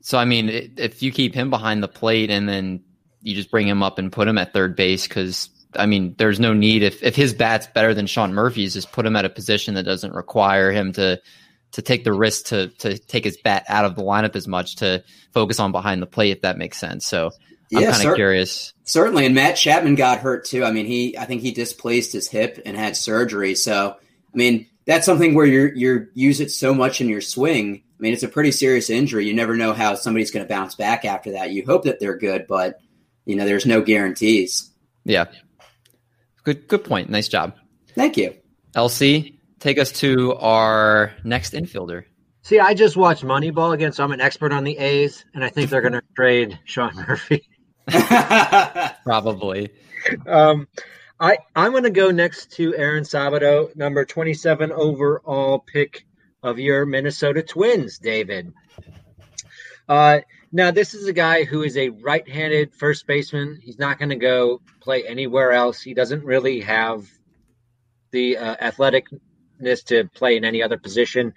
So, if you keep him behind the plate and then you just bring him up and put him at third base because, there's no need. If his bat's better than Sean Murphy's, just put him at a position that doesn't require him to take the risk to take his bat out of the lineup as much to focus on behind the plate, if that makes sense. So I'm kind of curious. Certainly. And Matt Chapman got hurt too. I think he displaced his hip and had surgery. So, that's something where you use it so much in your swing. It's a pretty serious injury. You never know how somebody's going to bounce back after that. You hope that they're good, but there's no guarantees. Yeah, good point. Nice job. Thank you, LC. Take us to our next infielder. See, I just watched Moneyball again, so I'm an expert on the A's, and I think they're going to trade Sean Murphy. Probably. I'm going to go next to Aaron Sabato, number 27 overall pick of your Minnesota Twins, David. Now, this is a guy who is a right-handed first baseman. He's not going to go play anywhere else. He doesn't really have the athleticness to play in any other position,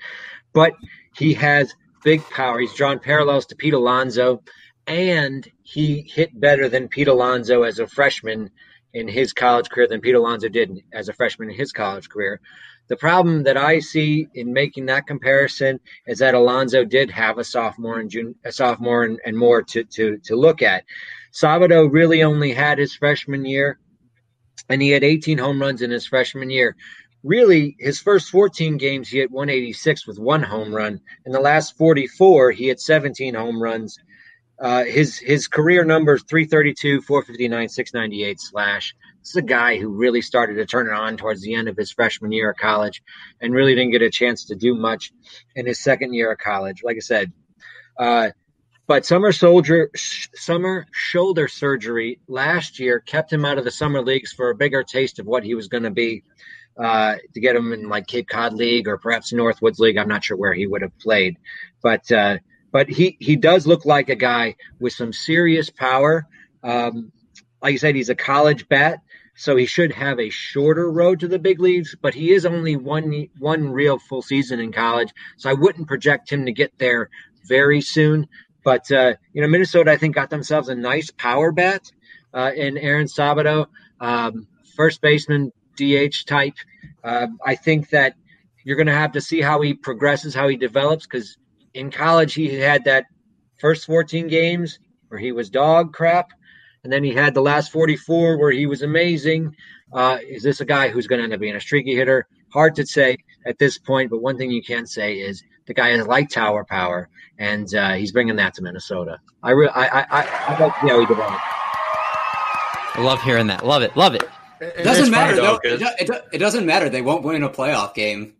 but he has big power. He's drawn parallels to Pete Alonso, and he hit better than Pete Alonso as a freshman in his college career than Pete Alonso did as a freshman in his college career. The problem that I see in making that comparison is that Alonso did have a sophomore and more to look at. Sabato really only had his freshman year, and he had 18 home runs in his freshman year. Really, his first 14 games, he hit 186 with 1 home run. In the last 44, he had 17 home runs. His career numbers, 332, 459, 698 / This is a guy who really started to turn it on towards the end of his freshman year of college and really didn't get a chance to do much in his second year of college. Like I said, But summer shoulder surgery last year kept him out of the summer leagues for a bigger taste of what he was going to be, to get him in like Cape Cod League or perhaps Northwoods League. I'm not sure where he would have played, but he does look like a guy with some serious power. Like you said, he's a college bat, so he should have a shorter road to the big leagues, but he is only one real full season in college. So I wouldn't project him to get there very soon. But, Minnesota, I think, got themselves a nice power bat in Aaron Sabato, first baseman, DH type. I think that you're going to have to see how he progresses, how he develops, because in college he had that first 14 games where he was dog crap, and then he had the last 44 where he was amazing. Is this a guy who's going to end up being a streaky hitter? Hard to say at this point, but one thing you can say is the guy is like tower power, and he's bringing that to Minnesota. I like to see how he develops. I love hearing that. Love it. Love it. It doesn't matter, though. It doesn't matter. They won't win a playoff game.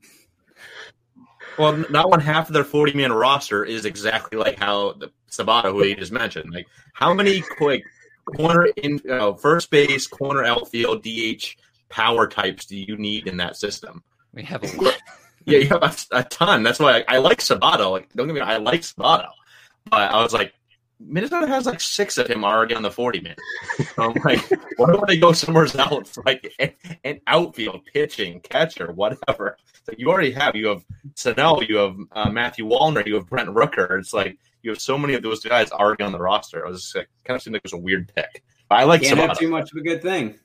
Well, not one half of their 40-man roster is exactly like how the Sabato, who you just mentioned. Like, how many quick first base, corner outfield, DH power types do you need in that system? We have a lot. Yeah, you have a ton. That's why I like Sabato. Like, don't get me wrong, I like Sabato. But I was like, Minnesota has like six of him already on the 40-man. So I'm like, why don't they go somewhere else? Like an outfield, pitching, catcher, whatever. So you already have. You have Snell. You have Matthew Walner. You have Brent Rooker. It's like you have so many of those guys already on the roster. I was just like, kind of seemed like it was a weird pick. But I like Sabato. Can't have too much of a good thing.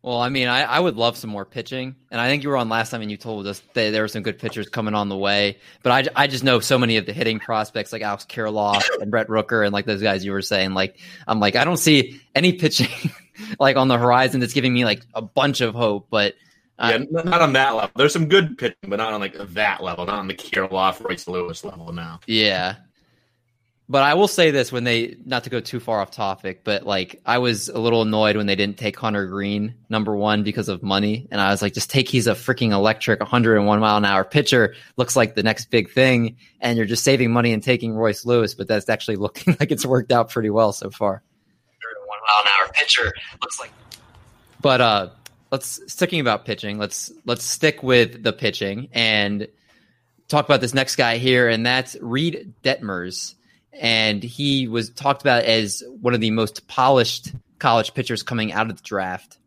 Well, I mean, I would love some more pitching. And I think you were on last time and you told us that there were some good pitchers coming on the way. But I just know so many of the hitting prospects like Alex Kirilloff and Brett Rooker and like those guys you were saying. Like, I'm like, I don't see any pitching like on the horizon that's giving me like a bunch of hope. But not on that level. There's some good pitching, but not on like that level. Not on the Kirilloff, Royce Lewis level now. Yeah. But I will say this, not to go too far off topic, but like I was a little annoyed when they didn't take Hunter Green, number one, because of money. And I was like, just he's a freaking electric 101 mile an hour pitcher, looks like the next big thing. And you're just saving money and taking Royce Lewis, but that's actually looking like it's worked out pretty well so far. 101 mile an hour pitcher looks like. But sticking about pitching, let's stick with the pitching and talk about this next guy here. And that's Reed Detmers. And he was talked about as one of the most polished college pitchers coming into the draft.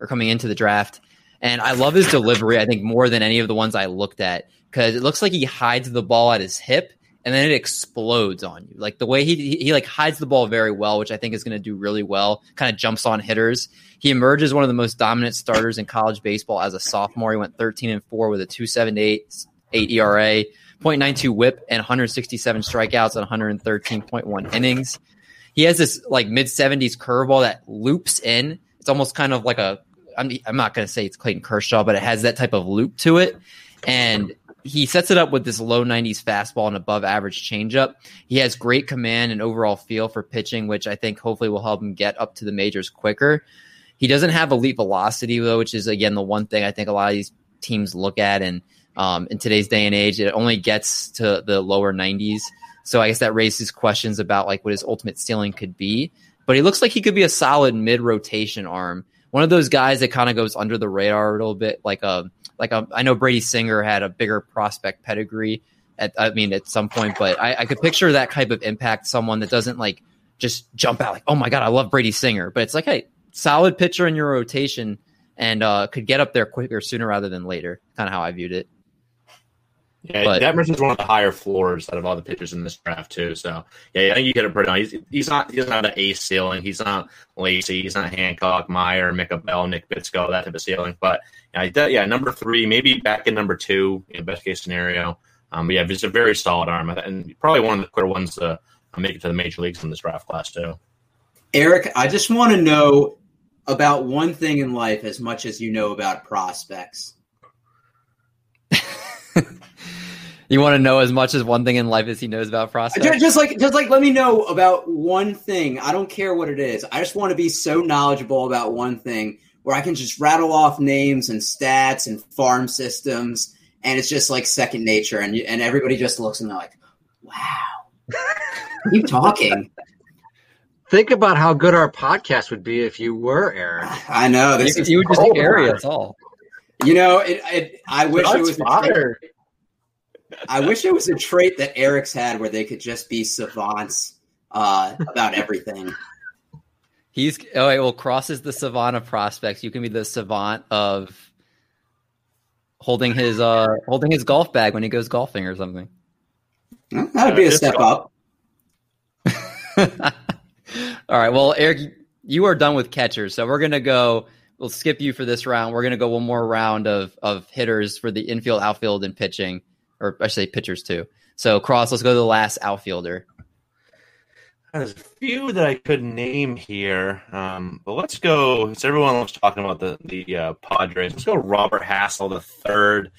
And I love his delivery, I think, more than any of the ones I looked at, because it looks like he hides the ball at his hip and then it explodes on you. Like the way he like hides the ball very well, which I think is going to do really well, kind of jumps on hitters. He emerges one of the most dominant starters in college baseball as a sophomore. He went 13-4 with a 2.78 ERA. 0.92 whip and 167 strikeouts and 113.1 innings. He has this like mid-70s curveball that loops in. It's almost kind of like I'm not going to say it's Clayton Kershaw, but it has that type of loop to it. And he sets it up with this low 90s fastball and above average changeup. He has great command and overall feel for pitching, which I think hopefully will help him get up to the majors quicker. He doesn't have elite velocity, though, which is, again, the one thing I think a lot of these teams look at. And in today's day and age, it only gets to the lower 90s. So I guess that raises questions about like what his ultimate ceiling could be. But he looks like he could be a solid mid-rotation arm. One of those guys that kind of goes under the radar a little bit. I know Brady Singer had a bigger prospect pedigree at some point, but I could picture that type of impact. Someone that doesn't like just jump out like, oh my God, I love Brady Singer. But it's like, hey, solid pitcher in your rotation and could get up there quicker, sooner rather than later. Kind of how I viewed it. Yeah, Detmers is one of the higher floors out of all the pitchers in this draft too. So yeah, I think you hit it pretty on. He's not an ace ceiling. He's not Lacey. He's not Hancock, Meyer, Mick Bell, Nick Bitsko, that type of ceiling. But yeah, number three, maybe back in number two in best case scenario. But yeah, it's a very solid arm and probably one of the clear ones to make it to the major leagues in this draft class too. Eric, I just want to know about one thing in life as much as you know about prospects. You want to know as much as one thing in life as he knows about prospects? Just let me know about one thing. I don't care what it is. I just want to be so knowledgeable about one thing where I can just rattle off names and stats and farm systems, and it's just like second nature. And everybody just looks and they're like, "Wow, Keep talking. Think about how good our podcast would be if you were Eric. I know. You would just carry us all. You know, I wish it was fire. I wish it was a trait that Eric's had where they could just be savants about everything. He's all right. Well, Cross is the savant of prospects. You can be the savant of holding his golf bag when he goes golfing or something. Well, that'd be a step up. All right. Well, Eric, you are done with catchers, so we're gonna go. We'll skip you for this round. We're gonna go one more round of hitters for the infield, outfield, and pitching. Or I should say pitchers too. So Cross, let's go to the last outfielder. There's a few that I could name here, but let's go. Since everyone was talking about the Padres, let's go. Robert Hassel III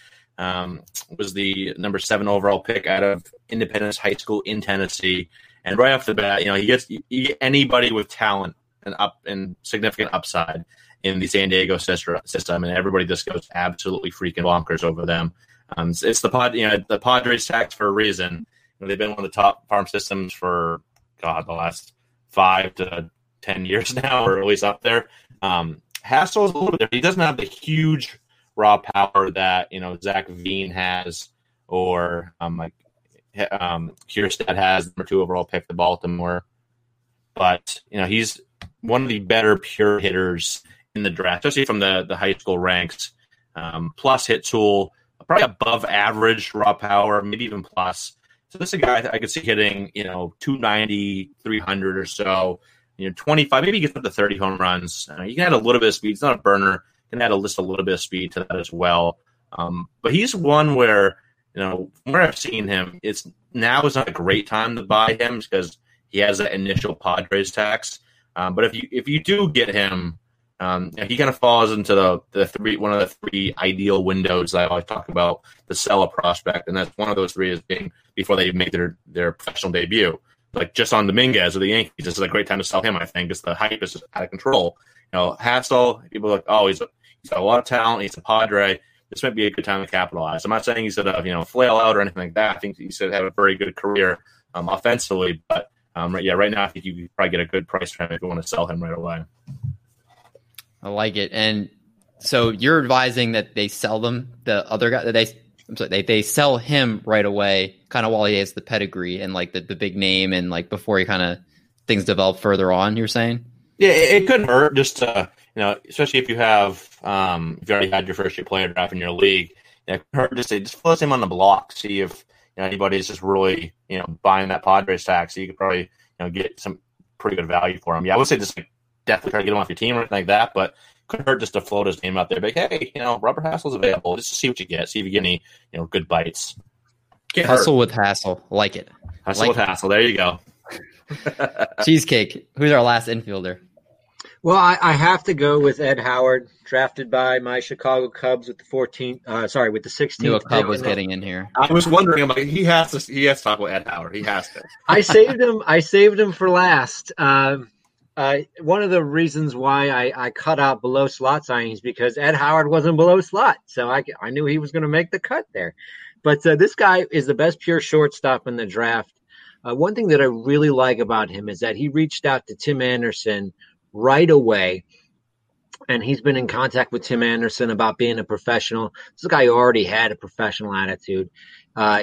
was the number 7 overall pick out of Independence High School in Tennessee, and right off the bat, you know, you get anybody with talent and significant upside in the San Diego system, and everybody just goes absolutely freaking bonkers over them. It's the Padres tax for a reason. You know, they've been one of the top farm systems for the last 5 to 10 years now, or at least up there. Hassel is a little bit different. He doesn't have the huge raw power that Zach Veen has, or Kierstad has, number 2 overall pick to Baltimore. But he's one of the better pure hitters in the draft, especially from the high school ranks. Plus hit tool. Probably above average raw power, maybe even plus. So this is a guy I could see hitting, 290, 300 or so, 25, maybe he gets up to 30 home runs. You can add a little bit of speed. It's not a burner. You can add a little bit of speed to that as well. But he's one where, where I've seen him, now is not a great time to buy him because he has that initial Padres tax. But if you do get him, he kind of falls into one of the three ideal windows that I always talk about to sell a prospect, and that's one of those three is being before they make their professional debut. Like Jason Dominguez or the Yankees, this is a great time to sell him. I think because the hype is just out of control. Hassel, people are like, oh, he's got a lot of talent. He's a Padre. This might be a good time to capitalize. I'm not saying he's gonna flail out or anything like that. I think he's gonna have a very good career offensively, but right now I think you could probably get a good price for him if you want to sell him right away. I like it. And so you're advising that they sell them, the other guy, that they sell him right away, kind of while he has the pedigree and like the big name and like before he kind of things develop further on, you're saying? Yeah, it couldn't hurt just to, especially if you have, if you already had your first year player draft in your league, it couldn't hurt just to just flip him on the block, see if anybody's just really, buying that Padres stack. So you could probably, get some pretty good value for him. Yeah, I would say just like, definitely try to get him off your team or anything like that, but couldn't hurt just to float his name out there. But hey, Robert Hassel's available. Just to see what you get. See if you get any, good bites. Hustle with Hassel. Like it. Hustle with Hassel. There you go. Cheesecake. Who's our last infielder? Well, I have to go with Ed Howard, drafted by my Chicago Cubs with the 16th. Knew a Cub was getting in here. I was wondering, he has to talk about Ed Howard. He has to. I saved him for last. One of the reasons why I cut out below slot signings because Ed Howard wasn't below slot, so I knew he was going to make the cut there. But this guy is the best pure shortstop in the draft. One thing that I really like about him is that he reached out to Tim Anderson right away, and he's been in contact with Tim Anderson about being a professional. This guy already had a professional attitude.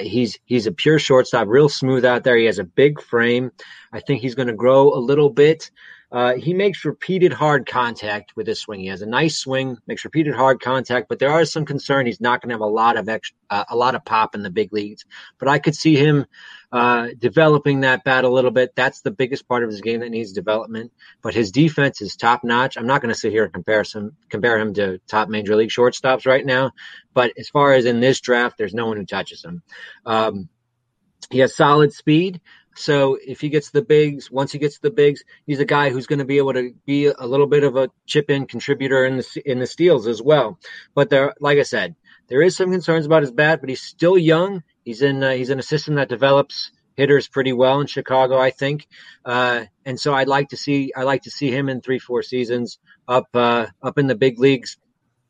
He's a pure shortstop, real smooth out there. He has a big frame. I think he's going to grow a little bit. He makes repeated hard contact with his swing. He has a nice swing, makes repeated hard contact, but there are some concern he's not going to have a lot of pop in the big leagues. But I could see him developing that bat a little bit. That's the biggest part of his game that needs development. But his defense is top notch. I'm not going to sit here and compare him to top major league shortstops right now. But as far as in this draft, there's no one who touches him. He has solid speed. So if he gets the bigs, he's a guy who's going to be able to be a little bit of a chip-in contributor in the steals as well. But there, like I said, there is some concerns about his bat, but he's still young. He's in a system that develops hitters pretty well in Chicago, I think. And so I'd like to see him in 3-4 seasons up in the big leagues,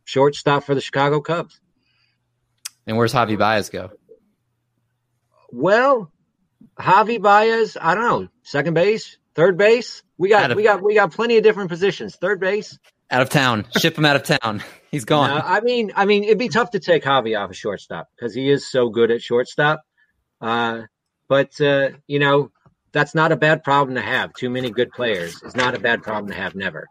shortstop for the Chicago Cubs. And where's Javi Baez go? Well. Javi Baez, I don't know, second base, third base. We got plenty of different positions. Third base. Out of town. Ship him out of town. He's gone. No, I mean, it'd be tough to take Javi off a shortstop because he is so good at shortstop. But you know, that's not a bad problem to have. Too many good players is not a bad problem to have. Never.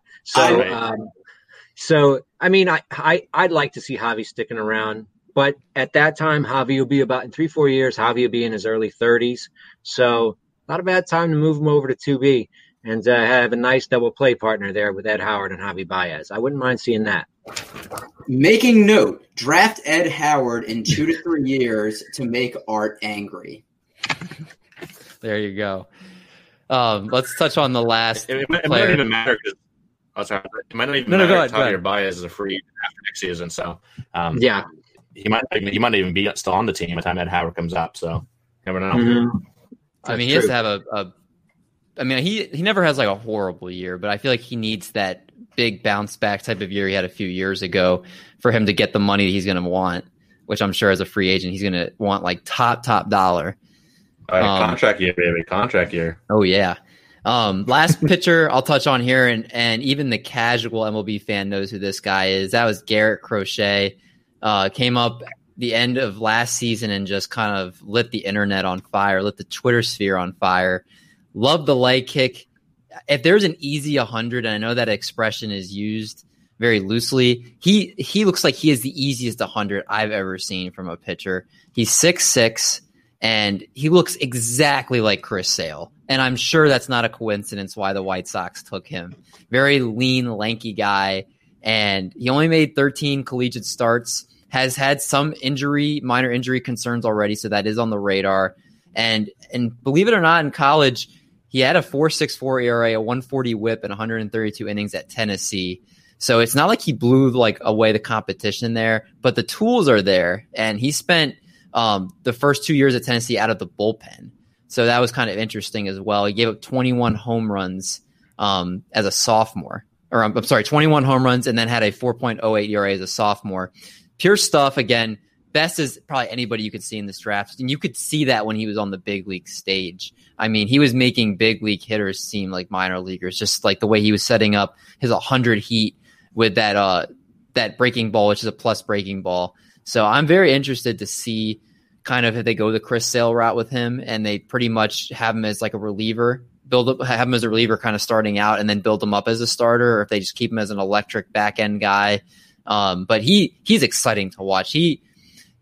So, I'd like to see Javi sticking around, but at that time, Javi will be about in 3-4 years. Javi will be in his early 30s. So, not a bad time to move him over to 2B and have a nice double play partner there with Ed Howard and Javi Baez. I wouldn't mind seeing that. Making note, draft Ed Howard in 2 to 3 years to make Art angry. There you go. Let's touch on the last. It might not even matter. It might not even matter. Javier Baez is a free after next season, so yeah, he might even be still on the team by the time Ed Howard comes up. So never know. Mm-hmm. I mean, he has to have he never has like a horrible year, but I feel like he needs that big bounce back type of year he had a few years ago for him to get the money that he's going to want, which I'm sure as a free agent he's going to want like top dollar. Contract year, baby. Contract year. Oh, yeah. Last pitcher I'll touch on here, and even the casual MLB fan knows who this guy is. That was Garrett Crochet. Came up the end of last season and just kind of lit the internet on fire, lit the Twitter sphere on fire. Love the leg kick. If there's an easy 100, and I know that expression is used very loosely, he looks like he is the easiest 100 I've ever seen from a pitcher. He's 6'6", and he looks exactly like Chris Sale. And I'm sure that's not a coincidence why the White Sox took him. Very lean, lanky guy. And he only made 13 collegiate starts, has had some minor injury concerns already. So that is on the radar. And believe it or not, in college, he had a 4.64 ERA, a 140 whip, and 132 innings at Tennessee. So it's not like he blew away the competition there, but the tools are there. And he spent the first 2 years at Tennessee out of the bullpen. So that was kind of interesting as well. He gave up 21 home runs as a sophomore. Or I'm sorry, 21 home runs and then had a 4.08 ERA as a sophomore. Pure stuff. Again, best is probably anybody you could see in this draft. And you could see that when he was on the big league stage. I mean, he was making big league hitters seem like minor leaguers, just like the way he was setting up his 100 heat with that breaking ball, which is a plus breaking ball. So I'm very interested to see kind of if they go the Chris Sale route with him and they pretty much have him as like a reliever, have him as a reliever kind of starting out and then build him up as a starter, or if they just keep him as an electric back end guy. But he's exciting to watch. He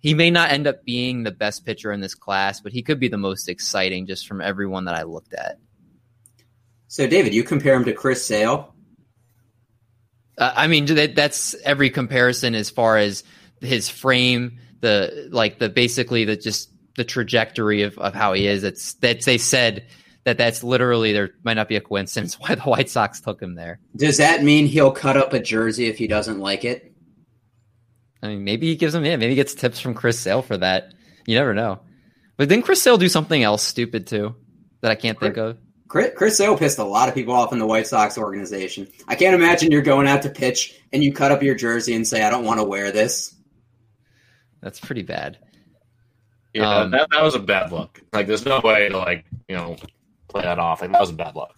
may not end up being the best pitcher in this class, but he could be the most exciting just from everyone that I looked at. So, David, you compare him to Chris Sale? I mean, that's every comparison as far as his frame, basically the trajectory of how he is. They said that's literally, there might not be a coincidence why the White Sox took him there. Does that mean he'll cut up a jersey if he doesn't like it? I mean, maybe he gives him, maybe he gets tips from Chris Sale for that. You never know. But didn't Chris Sale do something else stupid too that I can't think of? Chris Sale pissed a lot of people off in the White Sox organization. I can't imagine you're going out to pitch and you cut up your jersey and say, I don't want to wear this. That's pretty bad. Yeah, that was a bad look. Like, there's no way to, play that off. Like, that was a bad look.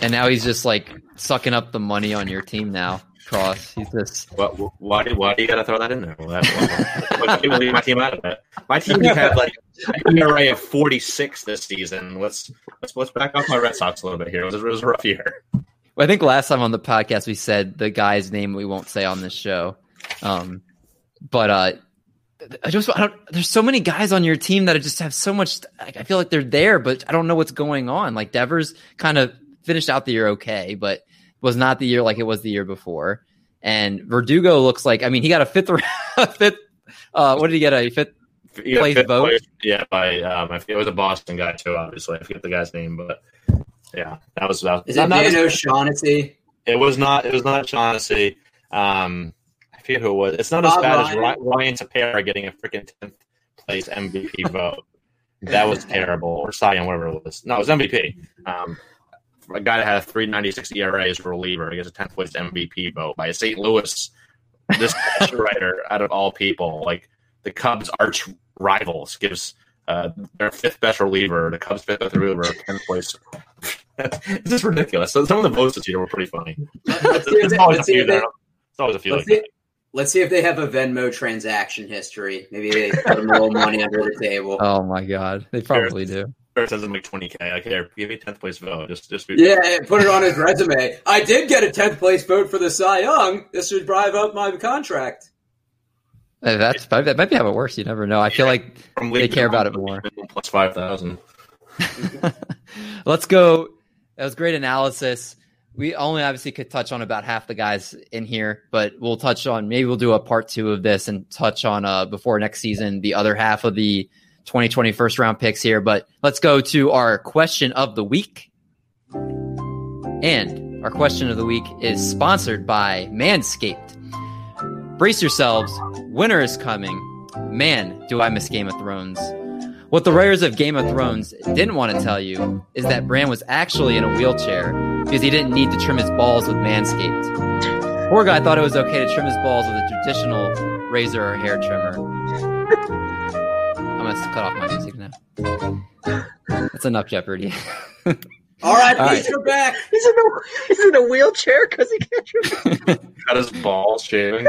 And now he's just, sucking up the money on your team now, Cross. He's just... Why do you got to throw that in there? Why do you leave my team out of that? My team had, an ERA of 46 this season. Let's back off my Red Sox a little bit here. It was a rough year. Well, I think last time on the podcast we said the guy's name we won't say on this show. But there's so many guys on your team that just have so much. I feel like they're there, but I don't know what's going on. Like Devers kind of finished out the year okay, but was not the year like it was the year before. And Verdugo looks like, he got a fifth. What did he get? A fifth place vote? Place, yeah, by it was a Boston guy too. Obviously, I forget the guy's name, but yeah, that was. Is it Dan O'Shaughnessy? It was not. It was not Shaughnessy. I forget who it was. It's not as bad as Ryan Tepera getting a freaking 10th place MVP vote. That was terrible. Or Cy Young, whatever it was. No, it was MVP. A guy that had a 3.96 ERA as a reliever. He gets a 10th place MVP vote by a St. Louis. This writer, out of all people, the Cubs' arch rivals, gives Their fifth best reliever, the Cubs' fifth best reliever, 10th place. It's just ridiculous. So some of the votes this year were pretty funny. Let's see if they have a Venmo transaction history. Maybe they put a little money under the table. Oh my God, they probably do. It says I'm like 20K. I care. Give me 10th place vote. Just put it on his resume. I did get a 10th place vote for the Cy Young. This should drive up my contract. That might be how it works. You never know. I feel like they care about it more. Plus 5,000. Let's go. That was great analysis. We only obviously could touch on about half the guys in here, but we'll touch on, maybe we'll do a part two of this and touch on before next season, the other half of the 2020 first round picks here. But let's go to our question of the week. And our question of the week is sponsored by Manscaped. Brace yourselves. Winter is coming. Man, do I miss Game of Thrones. What the writers of Game of Thrones didn't want to tell you is that Bran was actually in a wheelchair because he didn't need to trim his balls with Manscaped. Poor guy thought it was okay to trim his balls with a traditional razor or hair trimmer. I'm going to cut off my music now. That's enough Jeopardy. All right, please come back. He's in a wheelchair because he can't trim his balls. Got his balls shaving.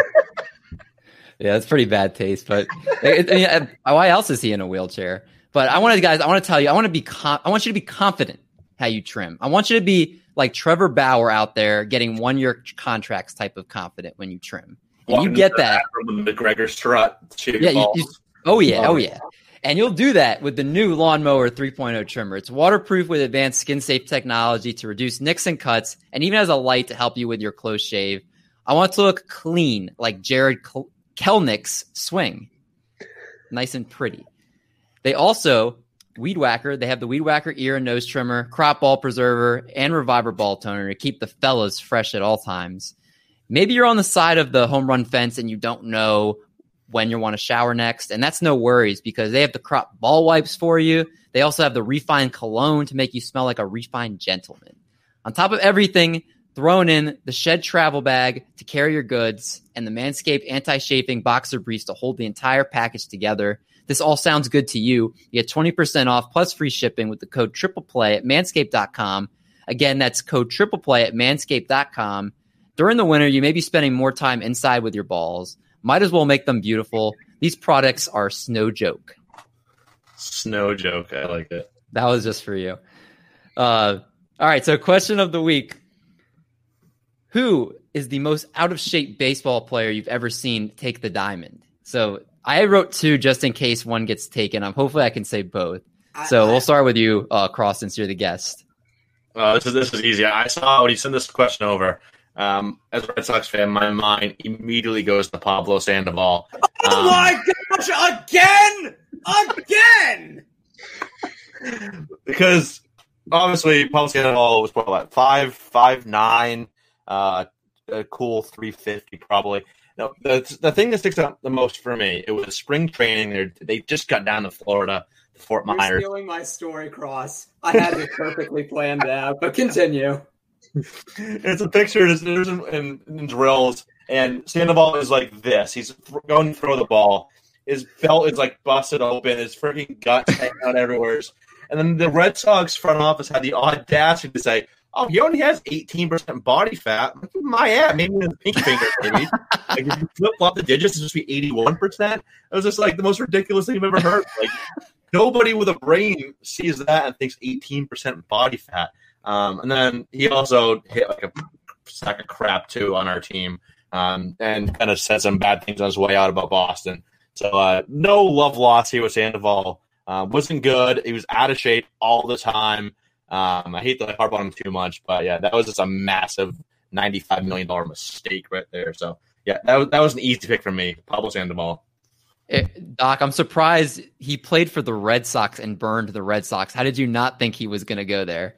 Yeah, that's pretty bad taste, but why else is he in a wheelchair? But I want you to be confident how you trim. I want you to be like Trevor Bauer out there getting 1-year contracts type of confident when you trim. And you get that from the McGregor strut. Yeah. Oh yeah. And you'll do that with the new Lawnmower 3.0 trimmer. It's waterproof with advanced skin-safe technology to reduce nicks and cuts, and even has a light to help you with your close shave. I want to look clean like Jarred Kelenic swing. Nice and pretty. They also, Weed Whacker, they have the Weed Whacker ear and nose trimmer, crop ball preserver, and reviver ball toner to keep the fellas fresh at all times. Maybe you're on the side of the home run fence and you don't know when you want to shower next, and that's no worries because they have the crop ball wipes for you. They also have the refined cologne to make you smell like a refined gentleman. On top of everything, thrown in the shed travel bag to carry your goods and the Manscaped anti-chafing boxer briefs to hold the entire package together. This all sounds good to you. You get 20% off plus free shipping with the code TriplePlay at manscaped.com. Again, that's code TriplePlay at manscaped.com. During the winter, you may be spending more time inside with your balls. Might as well make them beautiful. These products are no joke. No joke. I like it. That was just for you. All right. So question of the week. Who is the most out of shape baseball player you've ever seen take the diamond? So I wrote two just in case one gets taken. Hopefully I can say both. So we'll start with you, Cross, since you're the guest. This is easy. I saw when you sent this question over. As a Red Sox fan, my mind immediately goes to Pablo Sandoval. Oh my gosh! Again! Because obviously Pablo Sandoval was probably like 5'9", a cool 350 probably. Now, the thing that sticks out the most for me, it was spring training. They just got down to Florida, to Fort Myers. You're stealing my story, Cross. I had it perfectly planned out, but continue. It's a picture. There's in drills, and Sandoval is like this. He's going to throw the ball. His belt is like busted open. His freaking guts hanging out everywhere. And then the Red Sox front office had the audacity to say, "Oh, he only has 18% body fat." My ass, maybe his pink finger, maybe. Like if you flip flop the digits, it'd just be 81%. It was just like the most ridiculous thing I've ever heard. Like nobody with a brain sees that and thinks 18% body fat. And then he also hit like a sack of crap too on our team, and kind of said some bad things on his way out about Boston. So no love lost here with Sandoval. Wasn't good. He was out of shape all the time. I hate that I harp on him too much, but yeah, that was just a massive $95 million mistake right there. So yeah, that was an easy pick for me, Pablo Sandoval. Doc, I'm surprised he played for the Red Sox and burned the Red Sox. How did you not think he was going to go there?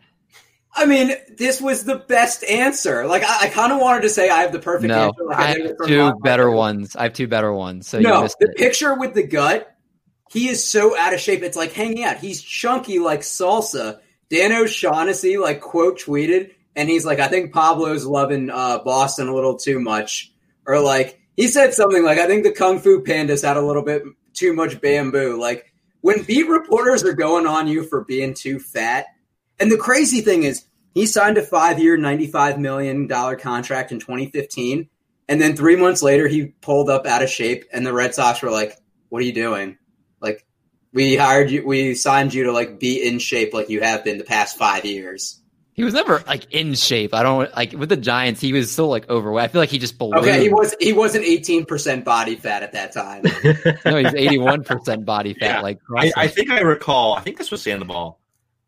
I mean, this was the best answer. Like, I kind of wanted to say I have the perfect answer. Like I have two better ones. So no, picture with the gut, he is so out of shape. It's like hanging out. He's chunky like salsa. Dan O'Shaughnessy, like, quote tweeted, and he's like, I think Pablo's loving Boston a little too much. Or, like, he said something like, I think the Kung Fu Pandas had a little bit too much bamboo. Like, when beat reporters are going on you for being too fat, and the crazy thing is he signed a 5-year, $95 million contract in 2015, and then 3 months later he pulled up out of shape, and the Red Sox were like, what are you doing? Like, we hired you, we signed you to like be in shape like you have been the past 5 years. He was never like in shape. I don't like with the Giants. He was still like overweight. I feel like he just ballooned. Okay, he wasn't 18% body fat at that time. No, he's 81% body fat. Yeah. Like I think I recall. I think this was Sandoval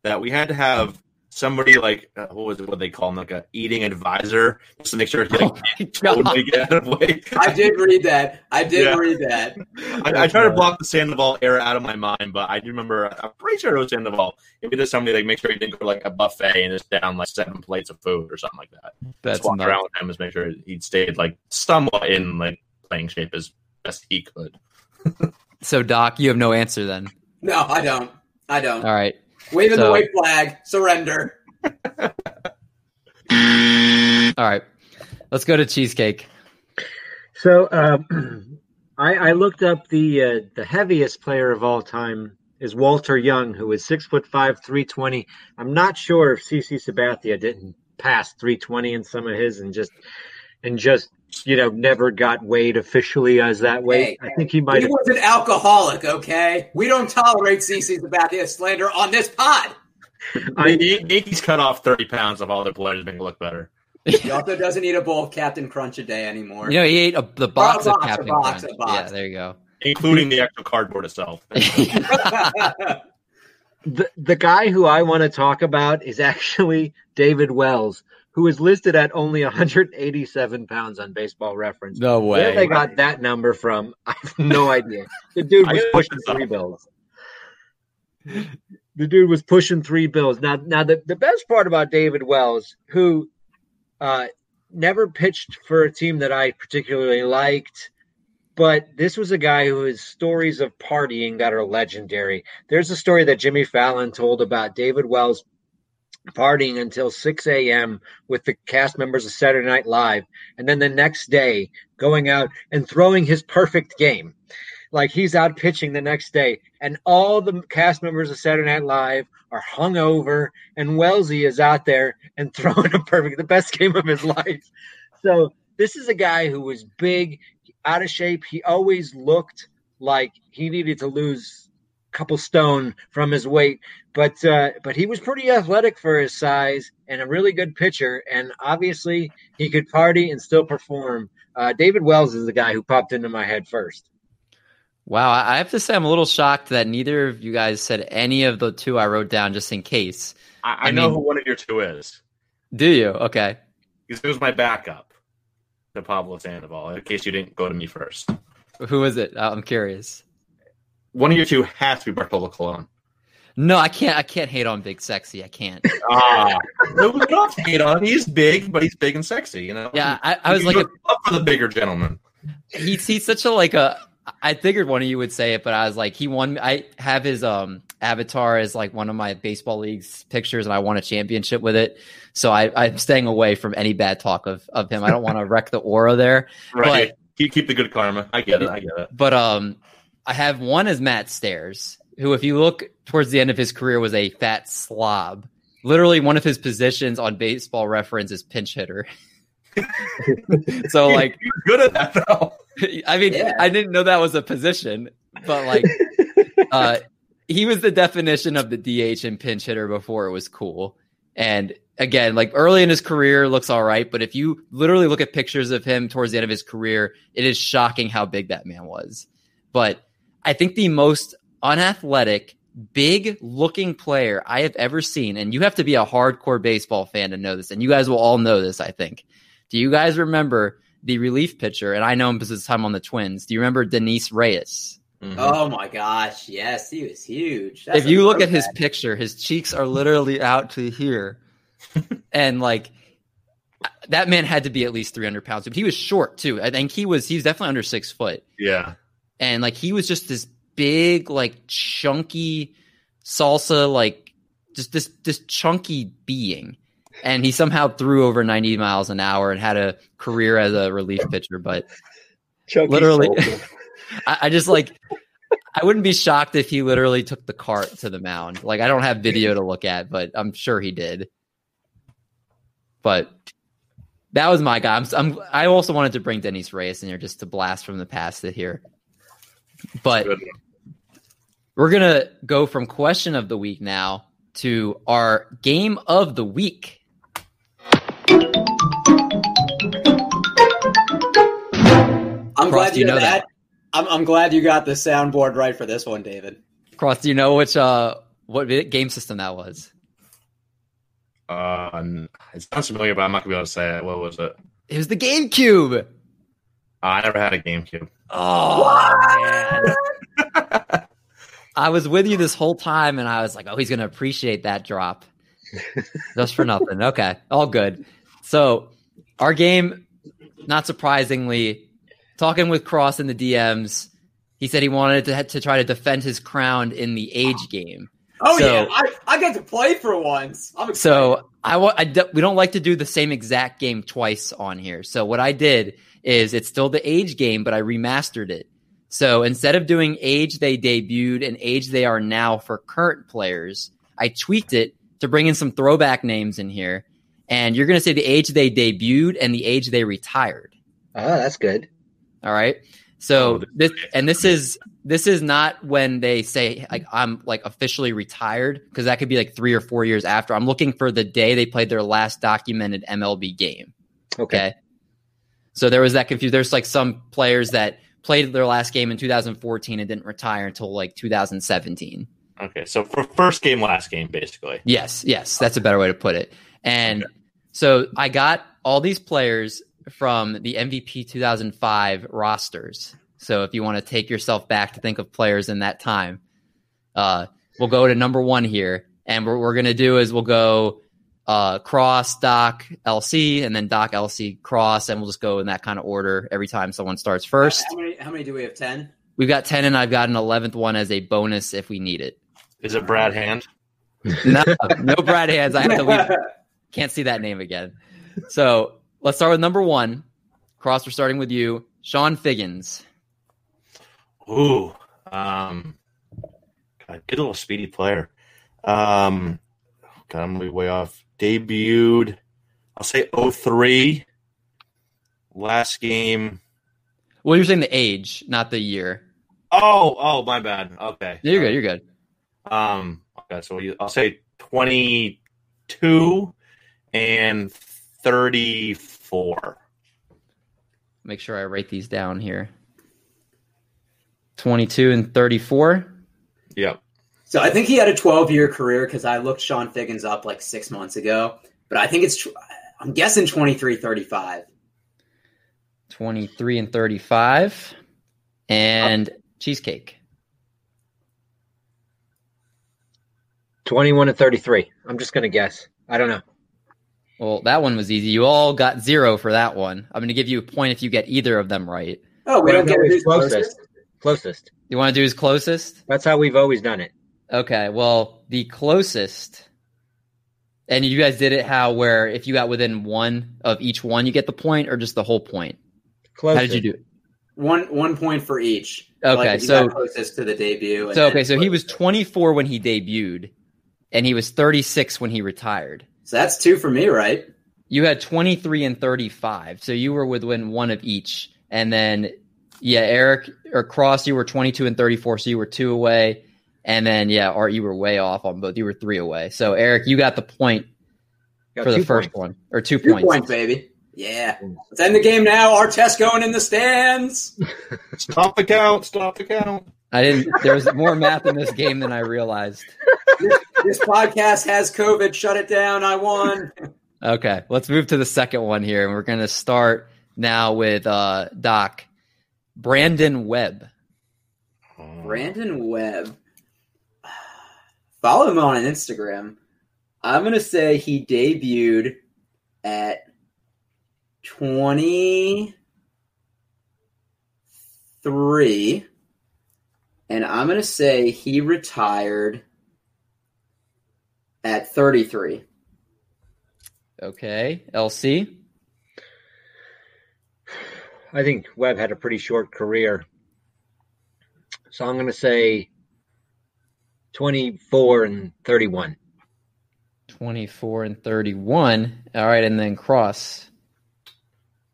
that we had to have somebody like what was it? What they call him? Like a eating advisor just to make sure he like totally get out of weight. I did read that. I did read that. I try to block the Sandoval era out of my mind, but I do remember. I'm pretty sure it was Sandoval. If it is somebody like make sure he didn't go to like a buffet and just down like 7 plates of food or something like that. That's just walk around with him and make sure he stayed like somewhat in like playing shape as best he could. So Doc, you have no answer then. No, I don't. All right. Waving the white flag. Surrender. All right. Let's go to Cheesecake. So I looked up the heaviest player of all time is Walter Young, who is 6 foot five, 320. I'm not sure if CC Sabathia didn't pass 320 in some of his and just you know, never got weighed officially as that weight. Hey, I think he might have. He was an alcoholic, okay? We don't tolerate CC Sabathia slander on this pod. I mean, he's cut off 30 pounds of all the players make it look better. He also doesn't eat a bowl of Captain Crunch a day anymore. You know, he ate the box of Captain Crunch. Yeah, there you go. Including the actual cardboard itself. The guy who I want to talk about is actually David Wells, who is listed at only 187 pounds on Baseball Reference. No way. Where they got that number from, I have no idea. The dude was pushing $3 bills. Now the best part about David Wells, who never pitched for a team that I particularly liked, but this was a guy who has stories of partying that are legendary. There's a story that Jimmy Fallon told about David Wells partying until 6 a.m. with the cast members of Saturday Night Live, and then the next day going out and throwing his perfect game. Like, he's out pitching the next day, and all the cast members of Saturday Night Live are hungover, and Wellesley is out there and throwing the best game of his life. So this is a guy who was big, out of shape. He always looked like he needed to lose couple stone from his weight, but he was pretty athletic for his size and a really good pitcher, and obviously he could party and still perform. David Wells is the guy who popped into my head first. Wow, I have to say I'm a little shocked that neither of you guys said any of the two I wrote down just in case. I know who one of your two is. Do you? Okay. Because it was my backup to Pablo Sandoval, in case you didn't go to me first. Who is it? I'm curious. One of your two has to be Bartolo Colon. No, I can't hate on Big Sexy. I can't. No, we don't hate on him. He's big, but he's big and sexy. You know. Yeah, I was like up for the bigger gentleman. He's such a I figured one of you would say it, but I was like, he won. I have his avatar as like one of my baseball league's pictures, and I won a championship with it. So I'm staying away from any bad talk of him. I don't want to wreck the aura there. Right. But, keep the good karma. I get it. But I have one as Matt Stairs, who, if you look towards the end of his career, was a fat slob. Literally, one of his positions on Baseball Reference is pinch hitter. So, like, you're good at that, though. I mean, yeah. I didn't know that was a position, but like, he was the definition of the DH and pinch hitter before it was cool. And again, like, early in his career, looks all right, but if you literally look at pictures of him towards the end of his career, it is shocking how big that man was. But I think the most unathletic, big-looking player I have ever seen, and you have to be a hardcore baseball fan to know this, and you guys will all know this, I think. Do you guys remember the relief pitcher? And I know him because his time on the Twins. Do you remember Denise Reyes? Mm-hmm. Oh, my gosh, yes. He was huge. That's if you look at his picture, his cheeks are literally out to here. And, like, that man had to be at least 300 pounds. But he was short, too. I think he was definitely under 6 foot. Yeah. And, like, he was just this big, like, chunky salsa, like, just this chunky being. And he somehow threw over 90 miles an hour and had a career as a relief pitcher. But chunky literally, I just, like, I wouldn't be shocked if he literally took the cart to the mound. Like, I don't have video to look at, but I'm sure he did. But that was my guy. I also wanted to bring Denise Reyes in here just to blast from the past to here. But we're going to go from question of the week now to our game of the week. I'm Cross, glad you know that. I'm glad you got the soundboard right for this one, David. Cross, do you know which what game system that was? It sounds familiar, but I'm not going to be able to say it. What was it? It was the GameCube. I never had a GameCube. Oh, man. I was with you this whole time, and I was like, oh, he's going to appreciate that drop. Just for nothing. Okay, all good. So our game, not surprisingly, talking with Cross in the DMs, he said he wanted to try to defend his crown in the age game. Oh, so, yeah, I got to play for once. I'm excited. So we don't like to do the same exact game twice on here. So what I did is it's still the age game, but I remastered it. So instead of doing age they debuted and age they are now for current players, I tweaked it to bring in some throwback names in here. And you're going to say the age they debuted and the age they retired. Oh, that's good. All right. So this is not when they say like I'm like officially retired, because that could be like 3 or 4 years after. I'm looking for the day they played their last documented MLB game. Okay. So there was that confusion. There's like some players that played their last game in 2014 and didn't retire until like 2017. Okay. So for first game, last game, basically. Yes. That's a better way to put it. And so I got all these players from the MVP 2005 rosters. So if you want to take yourself back to think of players in that time, we'll go to number one here. And what we're going to do is we'll go Cross, Doc, LC, and then Doc, LC, Cross. And we'll just go in that kind of order every time someone starts first. How many do we have? 10? We've got 10, and I've got an 11th one as a bonus if we need it. Is it Brad Hand? No Brad Hands. I have to leave. Can't see that name again. So let's start with number one. Cross, we're starting with you. Sean Figgins. Ooh. God, good little speedy player. God, I'm going to be way off. Debuted, I'll say 03. Last game. Well, you're saying the age, not the year. Oh, my bad. Okay. Yeah, you're good. Okay, so I'll say 22 and 34. Make sure I write these down here. 22 and 34. Yep. So I think he had a 12-year career because I looked Sean Figgins up like 6 months ago. But I think I'm guessing 23-35. 23 and 35. And Cheesecake. 21 and 33. I'm just going to guess. I don't know. Well, that one was easy. You all got 0 for that one. I'm going to give you a point if you get either of them right. Oh, we don't get who's closest. Closest. You want to do who's closest? That's how we've always done it. Okay, well, the closest, and you guys did it how where if you got within one of each one, you get the point or just the whole point? Closest. How did you do it? One point for each. Okay, like so closest to the debut. And so he was 24 when he debuted, and he was 36 when he retired. So that's 2 for me, right? You had 23 and 35. So you were within one of each. And then, yeah, Eric or Cross, you were 22 and 34. So you were 2 away. And then, yeah, Art, you were way off on both. You were 3 away. So, Eric, you got the point for the first one. Or 2 points. 2 points, baby. Yeah. Let's end the game now. Artest going in the stands. Stop the count. I didn't. There was more math in this game than I realized. This podcast has COVID. Shut it down. I won. Okay. Let's move to the second one here. And we're going to start now with Doc. Brandon Webb. Brandon Webb. Follow him on Instagram. I'm going to say he debuted at 23. And I'm going to say he retired at 33. Okay. LC? I think Webb had a pretty short career. So I'm going to say 24 and 31. 24 and 31. All right, and then Cross.